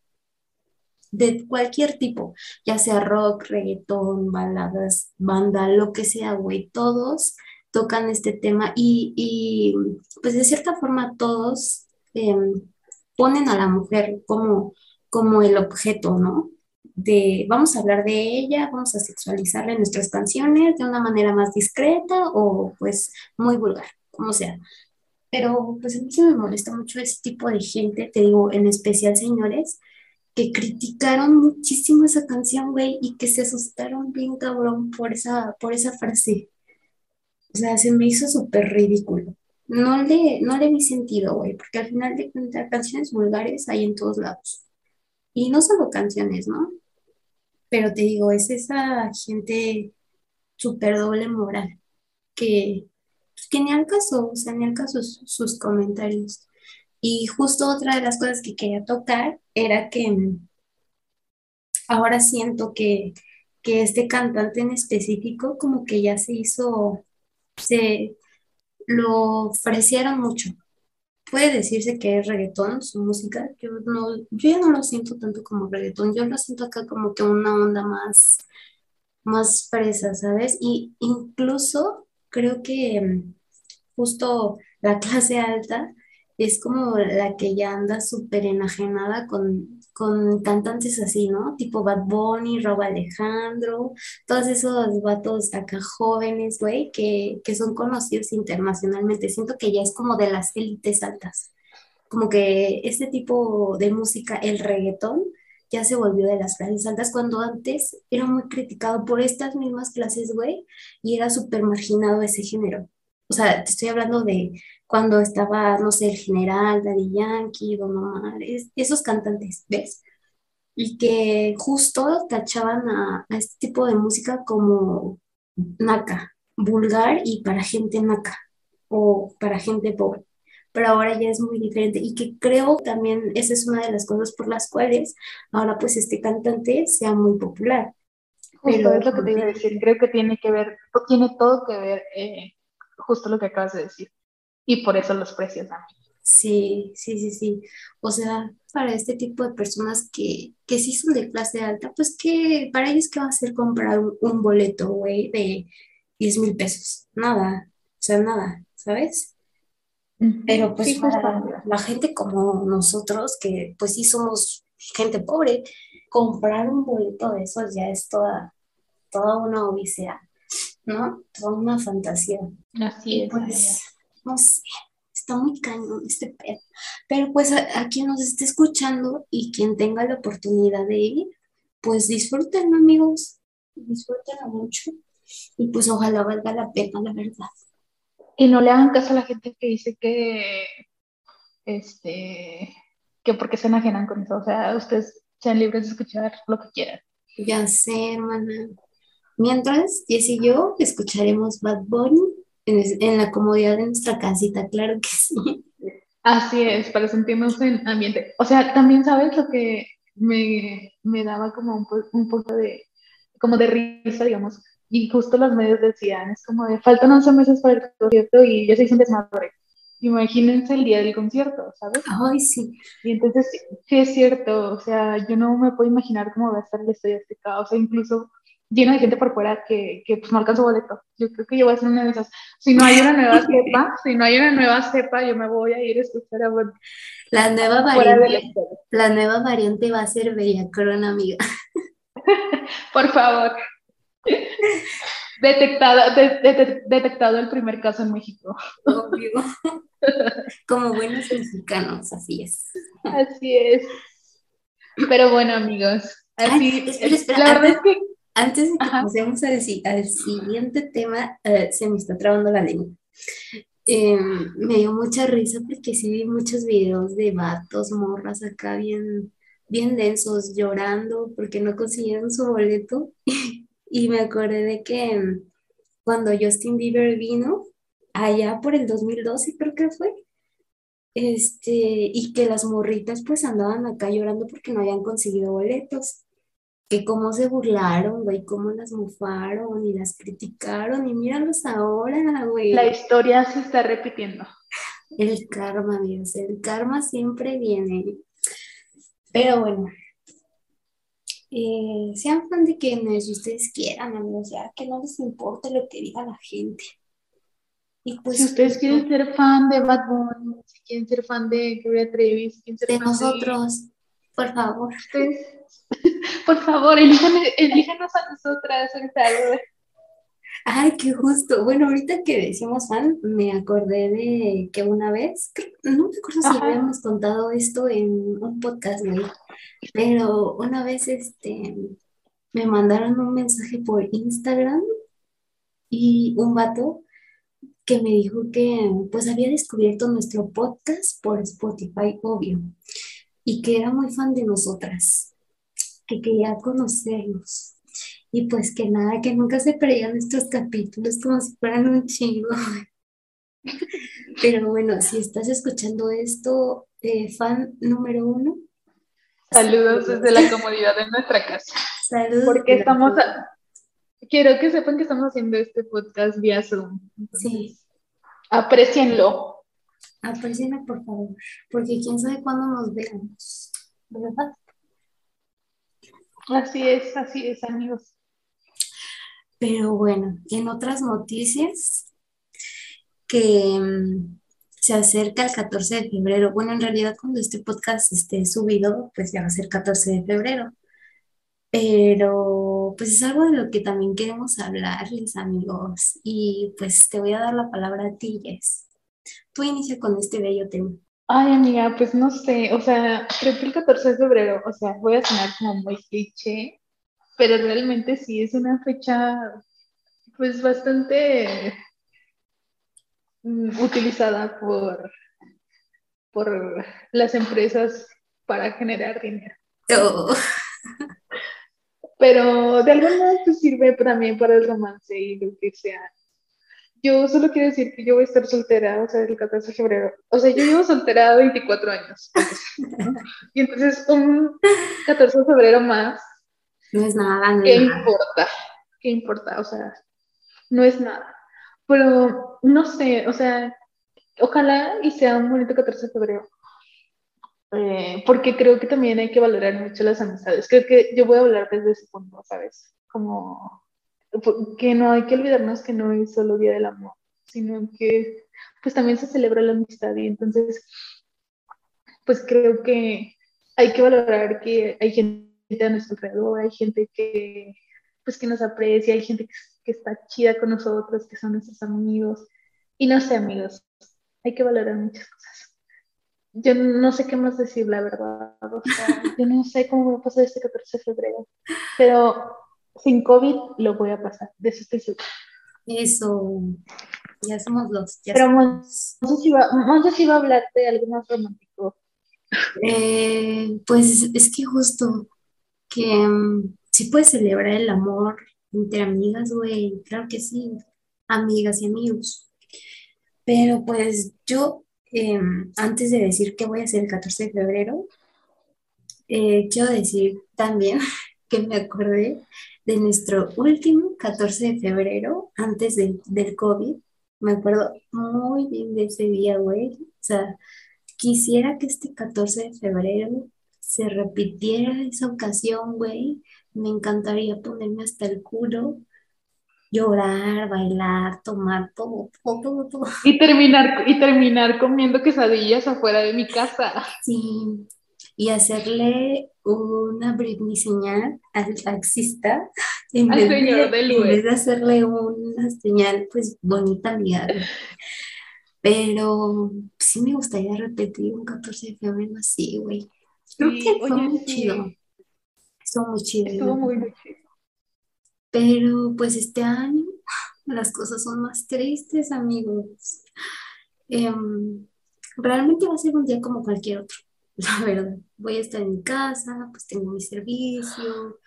De cualquier tipo, ya sea rock, reggaetón, baladas, banda, lo que sea, güey, todos... tocan este tema y, y pues de cierta forma todos eh, ponen a la mujer como, como el objeto, ¿no? De vamos a hablar de ella, vamos a sexualizarla en nuestras canciones de una manera más discreta o pues muy vulgar, como sea. Pero pues a mí sí me molesta mucho ese tipo de gente, te digo, en especial señores, que criticaron muchísimo esa canción, güey, y que se asustaron bien cabrón por esa, por esa frase. O sea, se me hizo súper ridículo. No le, no le vi sentido, güey, porque al final de cuentas canciones vulgares hay en todos lados. Y no solo canciones, ¿no? Pero te digo, es esa gente súper doble moral, que, pues, que ni al caso, o sea, ni al caso sus, sus comentarios. Y justo otra de las cosas que quería tocar era que ahora siento que, que este cantante en específico como que ya se hizo, se lo ofrecieron mucho. Puede decirse que es reggaetón, su música. Yo, no, yo ya no lo siento tanto como reggaetón, yo lo siento acá como que una onda más, más fresa, ¿sabes? Y incluso creo que justo la clase alta es como la que ya anda súper enajenada con, con cantantes así, ¿no? Tipo Bad Bunny, Rob Alejandro, todos esos vatos acá jóvenes, güey, que, que son conocidos internacionalmente. Siento que ya es como de las élites altas. Como que este tipo de música, el reggaetón, ya se volvió de las clases altas, cuando antes era muy criticado por estas mismas clases, güey, y era súper marginado ese género. O sea, te estoy hablando de cuando estaba, no sé, el General, Daddy Yankee, Don Omar, es, esos cantantes, ¿ves? Y que justo tachaban a, a este tipo de música como naca, vulgar y para gente naca o para gente pobre. Pero ahora ya es muy diferente y que creo también esa es una de las cosas por las cuales ahora pues este cantante sea muy popular. Pero justo es lo que te iba a decir, creo que tiene que ver, tiene todo que ver eh, justo lo que acabas de decir. Y por eso los precios también. Sí, sí, sí, sí. O sea, para este tipo de personas que, que sí son de clase alta, pues que para ellos ¿qué va a ser comprar un, un boleto, güey, de diez mil pesos? Nada, o sea, nada, ¿sabes? Uh-huh. Pero pues sí, para la gente como nosotros, que pues sí somos gente pobre, comprar un boleto de esos ya es toda, toda una odisea, ¿no? Toda una fantasía. Así es. Pues, no sé, está muy cañón este pedo. Pero pues a, a quien nos esté escuchando y quien tenga la oportunidad de ir, pues disfrútenlo, amigos, disfrútenlo mucho y pues ojalá valga la pena, la verdad. Y no le hagan caso a la gente que dice que, este, que porque se enajenan con eso, o sea, ustedes sean libres de escuchar lo que quieran. Ya sé, hermana. Mientras, Jess y yo escucharemos Bad Bunny En, es, en la comodidad de nuestra casita, claro que sí. Así es, para sentirnos en ambiente. O sea, también sabes lo que me, me daba como un, un poco de, como de risa, digamos, y justo los medios decían, es como de, faltan once meses para el concierto y ya se hizo un desmadre. Imagínense el día del concierto, ¿sabes? Ay, sí. Y entonces, sí es cierto, o sea, yo no me puedo imaginar cómo va a estar el Estadio Azteca, o sea, incluso lleno de gente por fuera que, que pues no alcanzo boleto. Yo creo que yo voy a hacer una de esas. Si no hay una nueva cepa, si no hay una nueva cepa, yo me voy a ir a escuchar a Bon. La nueva variante, la nueva variante va a ser Bellacorona, amiga. Por favor. Detectado, de, de, detectado el primer caso en México. Obvio. Como buenos mexicanos, así es. Así es. Pero bueno, amigos. Así Ay, espera, espera, la verdad es que antes de que pasemos al, al siguiente tema, uh, se me está trabando la lengua. Eh, me dio mucha risa porque sí vi muchos videos de vatos, morras acá bien, bien densos, llorando porque no consiguieron su boleto. Y me acordé de que um, cuando Justin Bieber vino, allá por el dos mil doce creo que fue, este, y que las morritas pues andaban acá llorando porque no habían conseguido boletos. Que cómo se burlaron, güey, cómo las mofaron y las criticaron, y míralos ahora, güey. La historia se está repitiendo. El karma, Dios, el karma siempre viene. Pero bueno, eh, sean fan de quienes ustedes quieran, amigos, ya que no les importe lo que diga la gente. Y pues, si ustedes quieren ser fan de Bad Bunny, si quieren ser fan de Gloria Trevi, si quieren ser de fan nosotros, de... por favor. Ustedes... Por favor, elíjanos a nosotras, Ay, qué justo. Bueno, ahorita que decimos fan, me acordé de que una vez, creo- no me acuerdo si Ajá. habíamos contado esto en un podcast, ¿no? Pero una vez este, me mandaron un mensaje por Instagram y un vato que me dijo que pues había descubierto nuestro podcast por Spotify, obvio, y que era muy fan de nosotras, que quería conocernos. Y pues que nada, que nunca se perdían nuestros capítulos como si fueran un chingo. Pero bueno, si estás escuchando esto, eh, fan número uno, Saludos saludos. desde la comodidad de nuestra casa. Saludos. Porque estamos, a- quiero que sepan que estamos haciendo este podcast vía Zoom. Sí, Entonces, aprécienlo. aprécienme por favor, porque quién sabe cuándo nos veamos, ¿verdad? Así es, así es, amigos. Pero bueno, en otras noticias, que mm, se acerca el catorce de febrero. Bueno, en realidad cuando este podcast esté subido, pues ya va a ser catorce de febrero. Pero pues es algo de lo que también queremos hablarles, amigos. Y pues te voy a dar la palabra a ti, Jess. Tú inicia con este bello tema. Ay, amiga, pues no sé, o sea, creo que el catorce de febrero, o sea, voy a sonar como muy cliché, pero realmente sí es una fecha, pues bastante mm, utilizada por, por las empresas para generar dinero. Oh, Pero de algún modo pues, sirve también para el romance y lo que sea. Yo solo quiero decir que yo voy a estar soltera, o sea, el catorce de febrero. O sea, yo llevo soltera veinticuatro años. Y entonces un catorce de febrero más, no es nada, no ¿qué es nada. importa? ¿Qué importa? O sea, no es nada. Pero no sé, o sea, ojalá y sea un bonito catorce de febrero. Eh, porque creo que también hay que valorar mucho las amistades. Creo que yo voy a hablar desde ese punto, ¿sabes? Como po- que no hay que olvidarnos que no es solo Día del Amor, sino que pues también se celebra la amistad y entonces pues creo que hay que valorar que hay gente a nuestro alrededor, hay gente que pues que nos aprecia, hay gente que, que está chida con nosotros, que son nuestros amigos y no sé, amigos, hay que valorar muchas cosas. Yo no sé qué más decir, la verdad. O sea, yo no sé cómo voy a pasar este catorce de febrero, pero sin COVID lo voy a pasar, de eso estoy segura. Eso, ya somos dos, ya Pero Mon- somos. Monse sí va, Monse sí va a hablar de algo más romántico. Eh, pues es que justo que mm, sí puedes celebrar el amor entre amigas, güey, claro que sí, amigas y amigos. Pero pues yo, em, antes de decir qué voy a hacer el catorce de febrero, eh, quiero decir también que me acordé de nuestro último catorce de febrero, antes del del COVID. Me acuerdo muy bien de ese día, güey. O sea, quisiera que este catorce de febrero se repitiera esa ocasión, güey. Me encantaría ponerme hasta el culo, llorar, bailar, tomar todo, todo, todo, todo. Y terminar, y terminar comiendo quesadillas afuera de mi casa. Sí. Y hacerle una Britney señal al taxista en Al vez señor de, del en vez Uber. de hacerle una señal, pues bonita, amigable. Pero sí me gustaría repetir un catorce de febrero así, güey. Creo Sí, que fue oye, muy chido. sí, Estuvo muy chido, la estuvo muy, verdad. muy chido. Pero pues este año las cosas son más tristes, amigos. Em, Realmente va a ser un día como cualquier otro, la verdad. Voy a estar en mi casa, pues tengo mi servicio,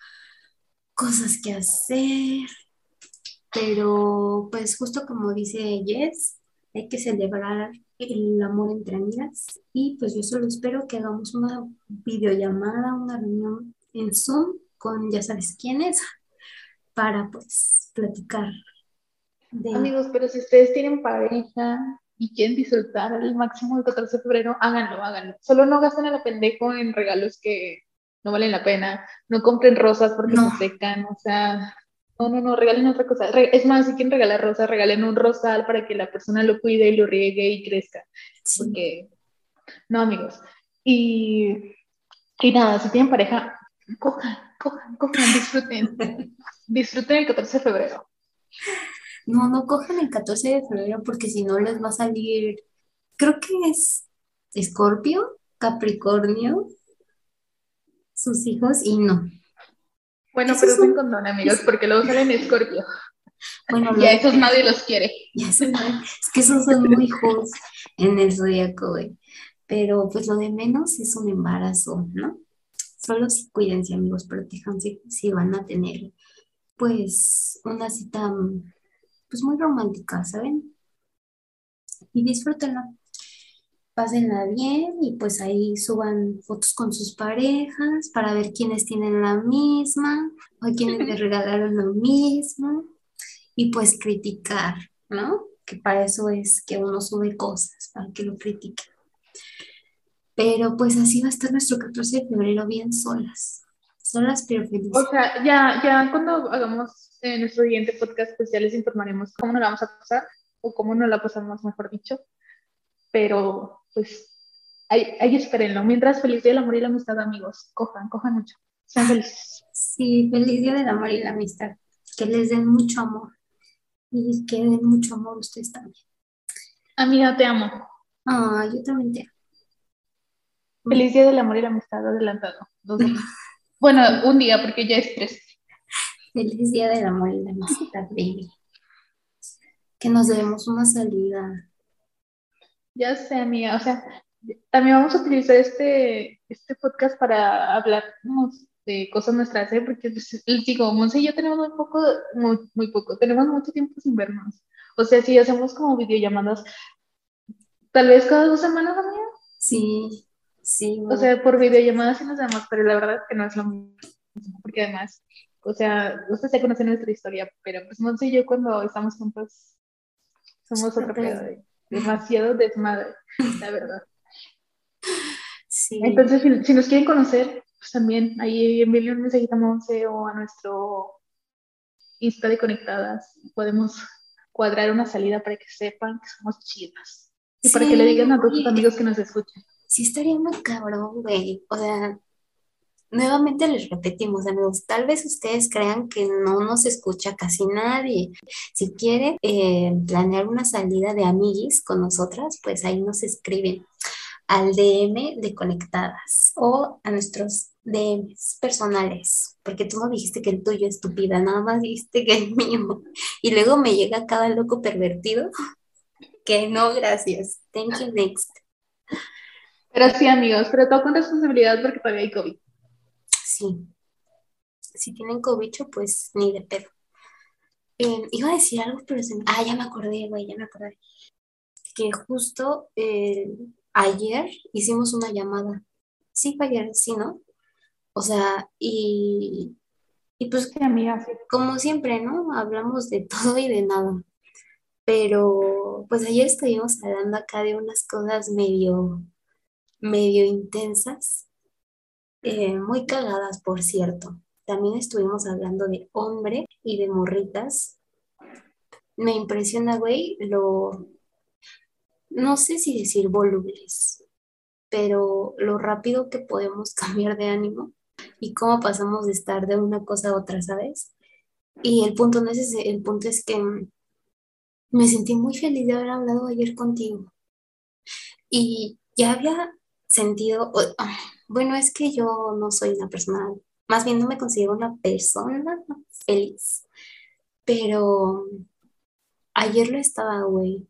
cosas que hacer, pero pues justo como dice Jess, hay que celebrar el amor entre amigas y pues yo solo espero que hagamos una videollamada, una reunión en Zoom con ya sabes quiénes para pues platicar de... Amigos, pero si ustedes tienen pareja y quieren disfrutar al máximo el catorce de febrero, háganlo, háganlo. Solo no gasten a la pendejo en regalos que no valen la pena. No compren rosas porque se No, secan, o sea, no, no, no, regalen otra cosa. Re- Es más, si quieren regalar rosas, regalen un rosal para que la persona lo cuide y lo riegue y crezca. sí, Porque, no, amigos. Y, y nada, si tienen pareja, cojan, cojan, cojan, disfruten. Disfruten el catorce de febrero. No, no cojan el catorce de febrero porque si no les va a salir, creo que es Escorpio, Capricornio, sus hijos y no. Bueno, eso pero es un condón, amigos, porque luego salen Escorpio. Bueno, y a esos nadie los quiere. Eso, es que esos son muy hijos en el zodiaco, güey. Pero pues lo de menos es un embarazo, ¿no? Solo si cuídense, amigos, protéjanse si van a tener, pues, una cita, pues, muy romántica, ¿saben? Y disfrútenla. Pásenla bien y, pues, ahí suban fotos con sus parejas para ver quiénes tienen la misma o quiénes les regalaron lo mismo y, pues, criticar, ¿no? Que para eso es que uno sube cosas, para que lo critiquen. Pero pues así va a estar nuestro catorce de febrero, bien solas, solas pero felices. O sea, ya, ya cuando hagamos eh, nuestro siguiente podcast, pues ya les informaremos cómo nos la vamos a pasar, o cómo nos la pasamos, mejor dicho. Pero pues ahí, ahí espérenlo. Mientras, feliz día del amor y la amistad, amigos. Cojan, cojan mucho. Sean felices. Sí, feliz día del amor y la amistad. Que les den mucho amor. Y que den mucho amor ustedes también. Amiga, te amo. Ah, yo también te amo. Feliz día del amor y la amistad adelantado. Dos días. Bueno, un día porque ya es tres. Feliz día del amor y la amistad, baby. Que nos debemos una salida. Ya sé, amiga. O sea, también vamos a utilizar este, este podcast para hablarnos de cosas nuestras, ¿eh? Porque les digo, Monse y yo tenemos muy poco, muy, muy poco, tenemos mucho tiempo sin vernos. O sea, si hacemos como videollamadas, tal vez cada dos semanas, amiga. Sí. Sí, o sea, por videollamadas sí nos damos, pero la verdad es que no es lo mismo, porque además, o sea, ustedes ya conocen nuestra historia, pero pues Monse y yo cuando estamos juntos somos otro pedo, demasiado desmadre, la verdad. Sí. Entonces, si, si nos quieren conocer, pues también ahí envíenle un mensajito a Monse o a nuestro Insta de Conectadas, podemos cuadrar una salida para que sepan que somos chidas, y sí, para que le digan a todos tus amigos que nos escuchen. Sí, estaría muy cabrón, güey. O sea, nuevamente les repetimos, amigos, tal vez ustedes crean que no nos escucha casi nadie. Si quieren eh, planear una salida de amiguis con nosotras, pues ahí nos escriben al D M de Conectadas o a nuestros D Ms personales, porque tú no dijiste que el tuyo, estúpida, nada más dijiste que el mío. Y luego me llega cada loco pervertido que no, gracias. Thank you, next. Pero sí, amigos, pero todo con responsabilidad porque todavía hay COVID. Sí. Si tienen COVID, pues ni de pedo. Eh, iba a decir algo, pero se me... Ah, ya me acordé, güey, ya me acordé. Que justo eh, ayer hicimos una llamada. Sí, fue ayer, sí, ¿no? O sea, y... Y pues, sí, amiga, sí. Como siempre, ¿no? Hablamos de todo y de nada. Pero, pues ayer estuvimos hablando acá de unas cosas medio... medio intensas, eh, muy cagadas, por cierto. También estuvimos hablando de hombre y de morritas. Me impresiona, güey, lo... no sé si decir volubles, pero lo rápido que podemos cambiar de ánimo y cómo pasamos de estar de una cosa a otra, ¿sabes? Y el punto no es ese, el punto es que me sentí muy feliz de haber hablado ayer contigo. Y ya había... sentido, bueno, es que yo no soy una persona, más bien no me considero una persona feliz, pero ayer lo estaba, güey,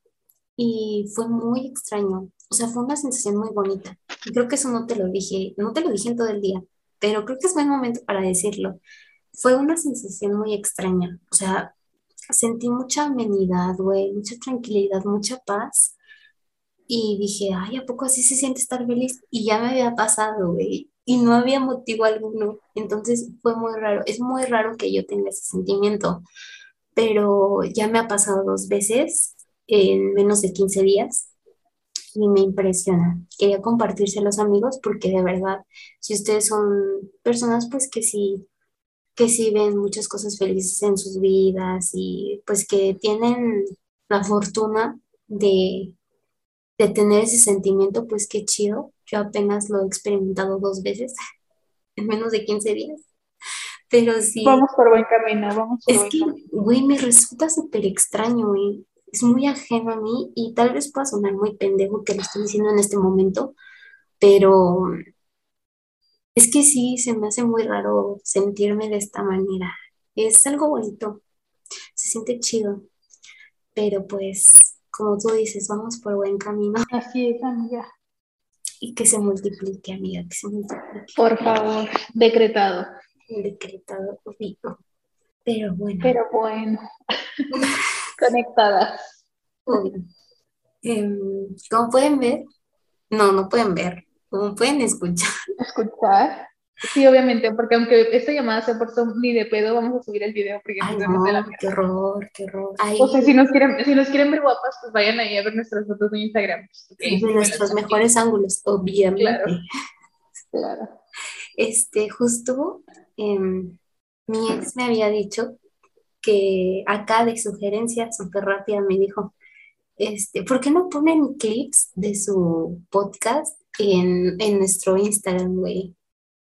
y fue muy extraño, o sea, fue una sensación muy bonita, y creo que eso no te lo dije, no te lo dije en todo el día, pero creo que es buen momento para decirlo, fue una sensación muy extraña, o sea, sentí mucha amenidad, güey, mucha tranquilidad, mucha paz. Y dije, ay, ¿a poco así se siente estar feliz? Y ya me había pasado, güey. Y no había motivo alguno. Entonces fue muy raro. Es muy raro que yo tenga ese sentimiento. Pero ya me ha pasado dos veces en menos de quince días. Y me impresiona. Quería compartirse a los amigos porque de verdad, si ustedes son personas pues que sí, que sí ven muchas cosas felices en sus vidas y pues que tienen la fortuna de... de tener ese sentimiento, pues qué chido. Yo apenas lo he experimentado dos veces en menos de quince días. Pero sí. Vamos por buen camino, vamos por es buen que, camino. Güey, me resulta súper extraño, güey. Es muy ajeno a mí y tal vez pueda sonar muy pendejo que lo estoy diciendo en este momento, pero es que sí, se me hace muy raro sentirme de esta manera. Es algo bonito, se siente chido, pero pues, como tú dices, vamos por buen camino. Así es, amiga. Y que se multiplique, amiga, que se multiplique. Por favor, decretado. Decretado, rico. Pero bueno. Pero bueno. Conectadas. Eh, como pueden ver, no, no pueden ver, como pueden escuchar. Escuchar. Sí, obviamente, porque aunque esta llamada sea por Zoom, ni de pedo vamos a subir el video porque ay, nos no, de la mierda. Qué horror, qué horror. Ay. O sea, si nos quieren, si nos quieren ver guapas, pues vayan ahí a ver nuestras fotos de Instagram. Okay. Sí, de nuestros mejores aquí. Ángulos, obviamente. Claro. Claro. Este, justo, eh, mi ex me había dicho que acá de sugerencias, súper rápida, me dijo, este, ¿por qué no ponen clips de su podcast en, en nuestro Instagram, güey?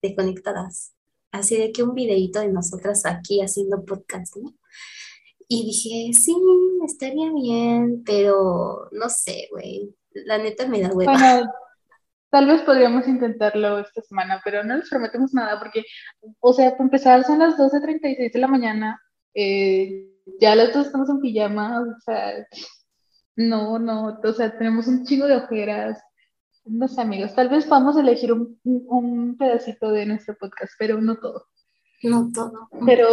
De Conectadas, así de que un videito de nosotras aquí haciendo podcast, ¿no? Y dije, sí, estaría bien, pero no sé, güey, la neta me da hueva. Bueno, tal vez podríamos intentarlo esta semana, pero no les prometemos nada porque, o sea, para empezar son las doce treinta y seis de la mañana, eh, ya las dos estamos en pijama, o sea, no, no, o sea, tenemos un chingo de ojeras. No sé, amigos, tal vez vamos a elegir un, un, un pedacito de nuestro podcast, pero no todo. No todo. Pero,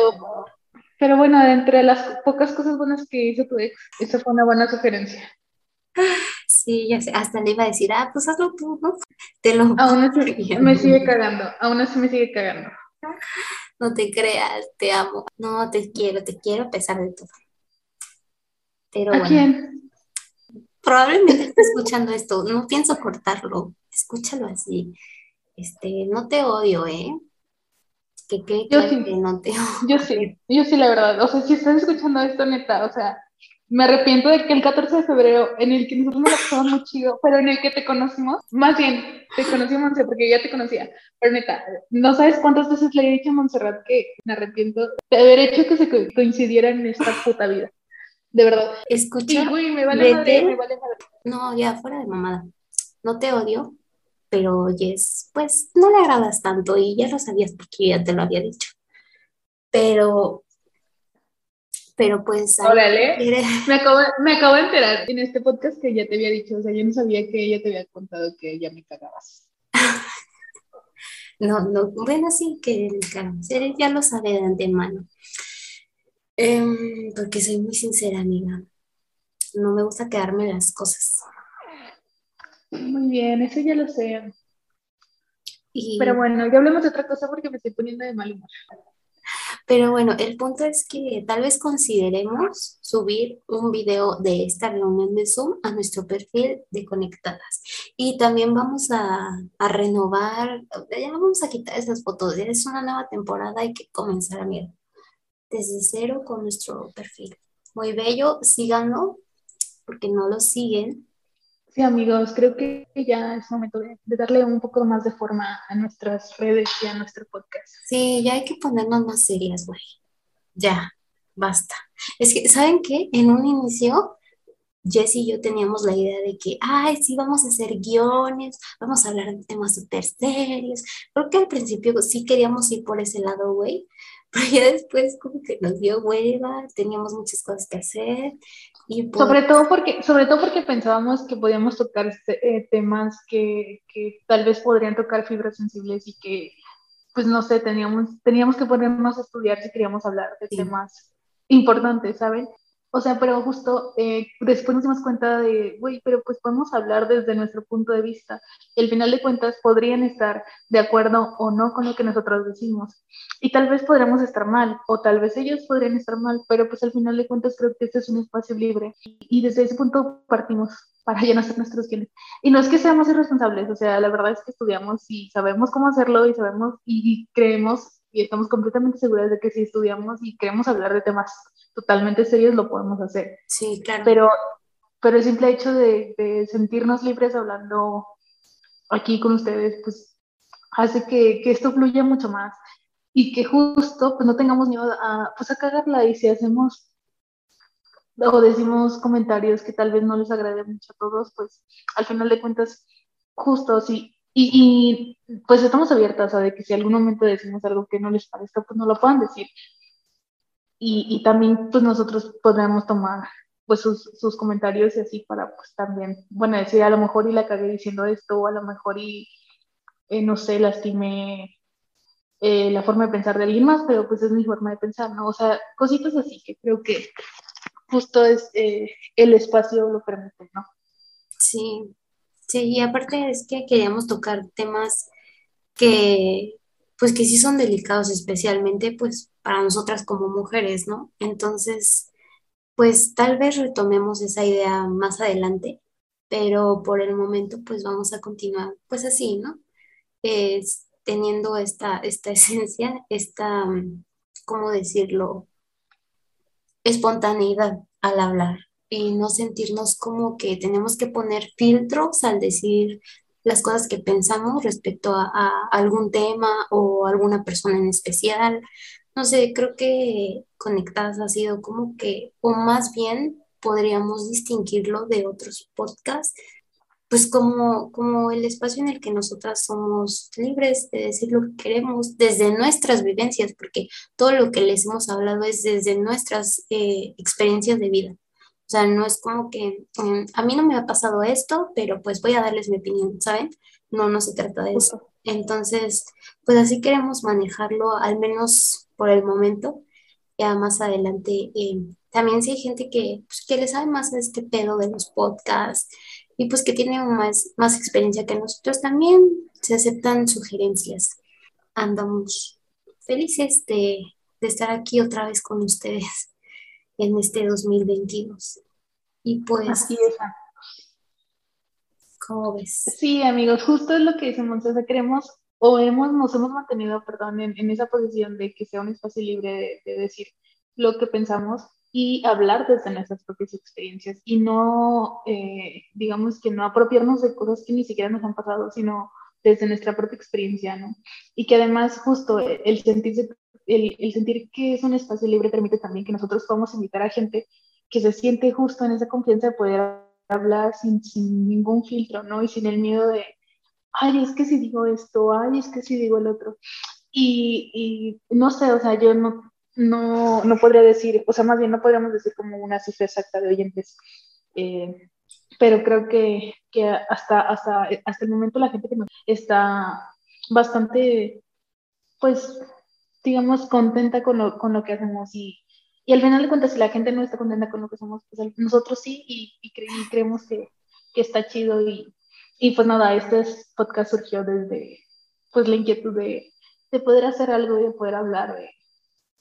pero bueno, entre las pocas cosas buenas que hizo tu ex, esa fue una buena sugerencia. Sí, ya sé, hasta le iba a decir, ah, pues hazlo tú, ¿no? Te lo aún así me sigue cagando, aún así me sigue cagando. No te creas, te amo. No, te quiero, te quiero a pesar de todo. Pero ¿a bueno. quién? Probablemente esté escuchando esto, no pienso cortarlo, escúchalo así. Este, no te odio, ¿eh? Que quede claro sí. que no te odio. Yo sí, yo sí, la verdad. O sea, si estás escuchando esto, neta, o sea, me arrepiento de que el catorce de febrero, en el que nosotros nos la pasamos muy chido, pero en el que te conocimos, más bien, te conocí a Montserrat, porque yo ya te conocía, pero neta, no sabes cuántas veces le he dicho a Montserrat que me arrepiento de haber hecho que se coincidieran en esta puta vida. De verdad. Escucha, sí, güey, me vale madre, me vale madre. No, ya, fuera de mamada. No te odio, pero yes, pues no le agradas tanto y ya lo sabías porque ya te lo había dicho. Pero, pero pues... Órale, me acabo, me acabo de enterar en este podcast que ya te había dicho, o sea, yo no sabía que ella te había contado que ya me cagabas. No, no, bueno, sí que él ya lo sabe de antemano. Um, porque soy muy sincera, amiga. No me gusta quedarme en las cosas. Muy bien, eso ya lo sé. Y... Pero bueno, ya hablemos de otra cosa porque me estoy poniendo de mal humor. Pero bueno, el punto es que tal vez consideremos subir un video de esta reunión de Zoom a nuestro perfil de Conectadas. Y también vamos a, a renovar, ya vamos a quitar esas fotos. Ya es una nueva temporada, hay que comenzar a mirar desde cero con nuestro perfil. Muy bello, síganlo, porque no lo siguen. Sí, amigos, creo que ya es momento de, de darle un poco más de forma a nuestras redes y a nuestro podcast. Sí, ya hay que ponernos más serias, güey. Ya, basta. Es que, ¿saben qué? En un inicio, Jessy y yo teníamos la idea de que, ay, sí, vamos a hacer guiones, vamos a hablar de temas súper serios. Creo que al principio sí queríamos ir por ese lado, güey. Pero ya después como que nos dio hueva, teníamos muchas cosas que hacer. Y pues... sobre, todo porque, sobre todo porque pensábamos que podíamos tocar eh, temas que, que tal vez podrían tocar fibras sensibles y que, pues no sé, teníamos, teníamos que ponernos a estudiar si queríamos hablar de sí. temas importantes, ¿saben? O sea, pero justo eh, después nos dimos cuenta de, güey, pero pues podemos hablar desde nuestro punto de vista. Y al final de cuentas podrían estar de acuerdo o no con lo que nosotros decimos. Y tal vez podremos estar mal, o tal vez ellos podrían estar mal, pero pues al final de cuentas creo que este es un espacio libre. Y desde ese punto partimos para ya no hacer nuestros guiones. Y no es que seamos irresponsables, o sea, la verdad es que estudiamos y sabemos cómo hacerlo y sabemos y creemos y estamos completamente seguras de que si estudiamos y queremos hablar de temas totalmente serios lo podemos hacer. Sí, claro. Pero, pero el simple hecho de, de sentirnos libres hablando aquí con ustedes, pues hace que, que esto fluya mucho más. y que justo pues no tengamos miedo a, pues, a cagarla, y si hacemos o decimos comentarios que tal vez no les agrade mucho a todos, pues al final de cuentas justos, y, y, y pues estamos abiertas a de que si algún momento decimos algo que no les parezca, pues no lo puedan decir, y, y también pues nosotros podemos tomar pues sus, sus comentarios y así para pues también, bueno, decir a lo mejor y la cagué diciendo esto, o a lo mejor y eh, no sé, lastimé eh, la forma de pensar de alguien más, pero pues es mi forma de pensar, ¿no? O sea, cositas así que creo que justo es eh, el espacio lo permite, ¿no? Sí, sí, y aparte es que queríamos tocar temas que pues que sí son delicados, especialmente pues para nosotras como mujeres, ¿no? Entonces pues tal vez retomemos esa idea más adelante, pero por el momento pues vamos a continuar pues así, ¿no? Eh, teniendo esta, esta esencia, esta, ¿cómo decirlo? Espontaneidad al hablar, y no sentirnos como que tenemos que poner filtros al decir las cosas que pensamos respecto a, a algún tema o alguna persona en especial. No sé, creo que Conectadas ha sido como que, o más bien podríamos distinguirlo de otros podcasts, pues como, como el espacio en el que nosotras somos libres de decir lo que queremos desde nuestras vivencias, porque todo lo que les hemos hablado es desde nuestras eh, experiencias de vida. O sea, no es como que eh, a mí no me ha pasado esto, pero pues voy a darles mi opinión, ¿saben? No, no se trata de eso. Entonces, pues así queremos manejarlo, al menos por el momento. Ya más adelante eh, también si hay gente que, pues, que le sabe más de este pedo de los podcasts y pues que tiene más, más experiencia que nosotros, también se aceptan sugerencias. Andamos felices de, de estar aquí otra vez con ustedes en este dos mil veintidós. Y pues... Así es. ¿Cómo ves? Sí, amigos, justo es lo que decimos, o sea, queremos o hemos, nos hemos mantenido, perdón, en, en esa posición de que sea un espacio libre de, de decir lo que pensamos y hablar desde nuestras propias experiencias, y no, eh, digamos que no apropiarnos de cosas que ni siquiera nos han pasado, sino desde nuestra propia experiencia, ¿no? Y que además justo el, sentirse, el, el sentir que es un espacio libre permite también que nosotros podamos invitar a gente que se siente justo en esa confianza de poder hablar sin, sin ningún filtro, ¿no? Y sin el miedo de, ay, es que si digo esto, ay, es que si digo el otro. Y, y no sé, o sea, yo no... No, no podría decir, o sea, más bien no podríamos decir como una cifra exacta de oyentes, eh, pero creo que, que hasta, hasta, hasta el momento la gente que nos está bastante, pues, digamos, contenta con lo, con lo que hacemos, y, y al final de cuentas, si la gente no está contenta con lo que hacemos, pues nosotros sí, y, y, cre- y creemos que, que está chido, y, y pues nada, este podcast surgió desde, pues, la inquietud de, de poder hacer algo, de poder hablar de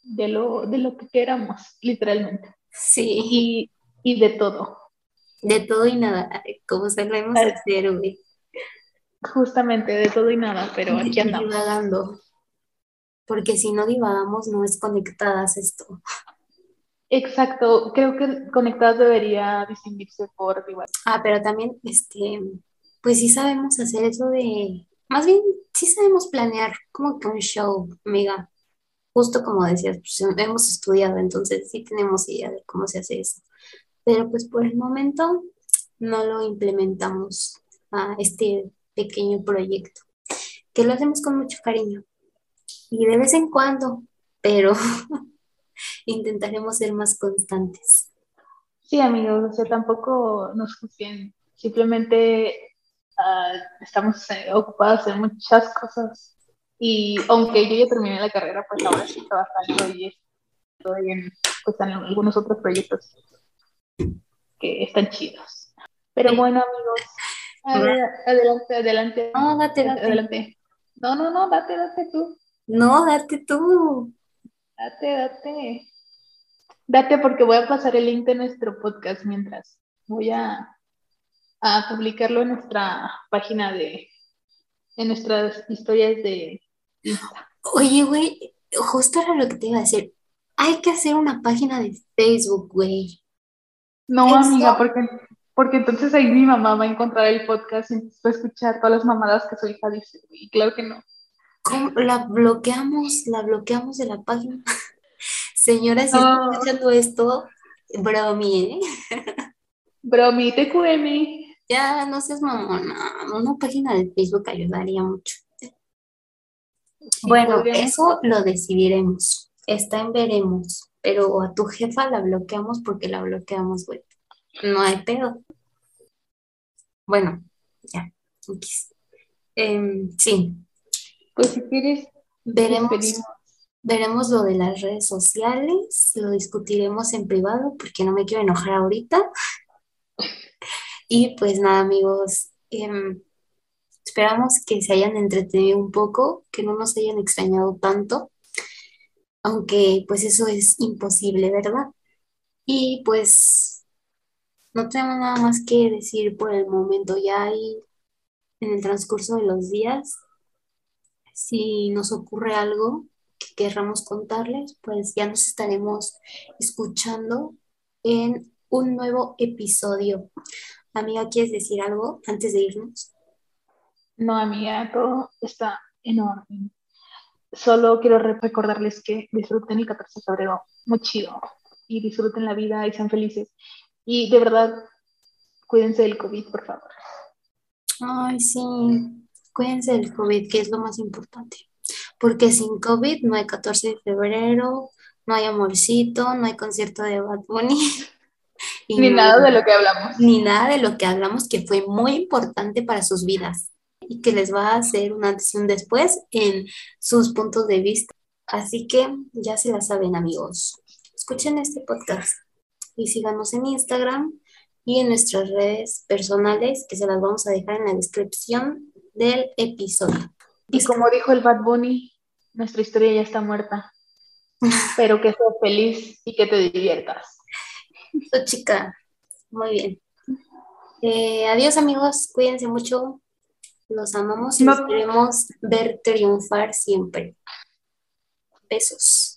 De lo, de lo que queramos, literalmente. Sí. Y, y de todo. De todo y nada, como sabemos hacer, güey. Justamente, de todo y nada, pero aquí andamos. Divagando. Porque si no divagamos, no es Conectadas esto. Exacto, creo que Conectadas debería distinguirse por divagar. Ah, pero también, este, pues sí sabemos hacer eso de... Más bien, sí sabemos planear como que un show, amiga. Justo como decías, pues hemos estudiado, entonces sí tenemos idea de cómo se hace eso. Pero pues por el momento no lo implementamos a este pequeño proyecto, que lo hacemos con mucho cariño. Y de vez en cuando, pero intentaremos ser más constantes. Sí, amigos, o sea, tampoco nos juzguen. Simplemente uh, estamos ocupados en muchas cosas. Y aunque yo ya terminé la carrera, pues ahora sí está bastante y estoy en, pues, en algunos otros proyectos que están chidos. Pero bueno, amigos, adelante, adelante. No, date, date. Adelante. No, no, no, date, date tú. No, date tú. Date, date. Date porque voy a pasar el link de nuestro podcast mientras. Voy a, a publicarlo en nuestra página de... en nuestras historias de... Oye, güey, justo era lo que te iba a decir. Hay que hacer una página de Facebook, güey. No, Eso... amiga, porque, porque entonces ahí mi mamá va a encontrar el podcast y va a escuchar todas las mamadas que su hija dice, güey. Claro que no. ¿Cómo? La bloqueamos, la bloqueamos de la página. Señora, si oh. estás escuchando esto, bromi, ¿eh? Bromi, T Q M. Ya, no seas mamona. Una página de Facebook ayudaría mucho. Sí, bueno, eso lo decidiremos. Está en veremos. Pero a tu jefa la bloqueamos porque la bloqueamos, güey. No hay pedo. Bueno, ya. Eh, sí. Pues si quieres, veremos. Veremos lo de las redes sociales, lo discutiremos en privado porque no me quiero enojar ahorita. Y pues nada, amigos, eh, esperamos que se hayan entretenido un poco, que no nos hayan extrañado tanto, aunque pues eso es imposible, ¿verdad? Y pues no tenemos nada más que decir por el momento, ya hay en el transcurso de los días, si nos ocurre algo que querramos contarles, pues ya nos estaremos escuchando en un nuevo episodio. Amiga, ¿quieres decir algo antes de irnos? No, amiga, todo está en orden. Solo quiero recordarles que disfruten el catorce de febrero, muy chido, y disfruten la vida y sean felices. Y de verdad, cuídense del COVID, por favor. Ay, sí, cuídense del COVID, que es lo más importante. Porque sin COVID no hay catorce de febrero, no hay amorcito, no hay concierto de Bad Bunny. Y ni no, nada de lo que hablamos. Ni nada de lo que hablamos, que fue muy importante para sus vidas y que les va a hacer un antes y un después en sus puntos de vista. Así que ya se la saben, amigos. Escuchen este podcast y síganos en Instagram y en nuestras redes personales, que se las vamos a dejar en la descripción del episodio. Y como dijo el Bad Bunny, nuestra historia ya está muerta. Pero que seas feliz y que te diviertas. Oh, chica, muy bien. Eh, adiós, amigos, cuídense mucho. Los amamos y no. Los queremos ver triunfar siempre. Besos.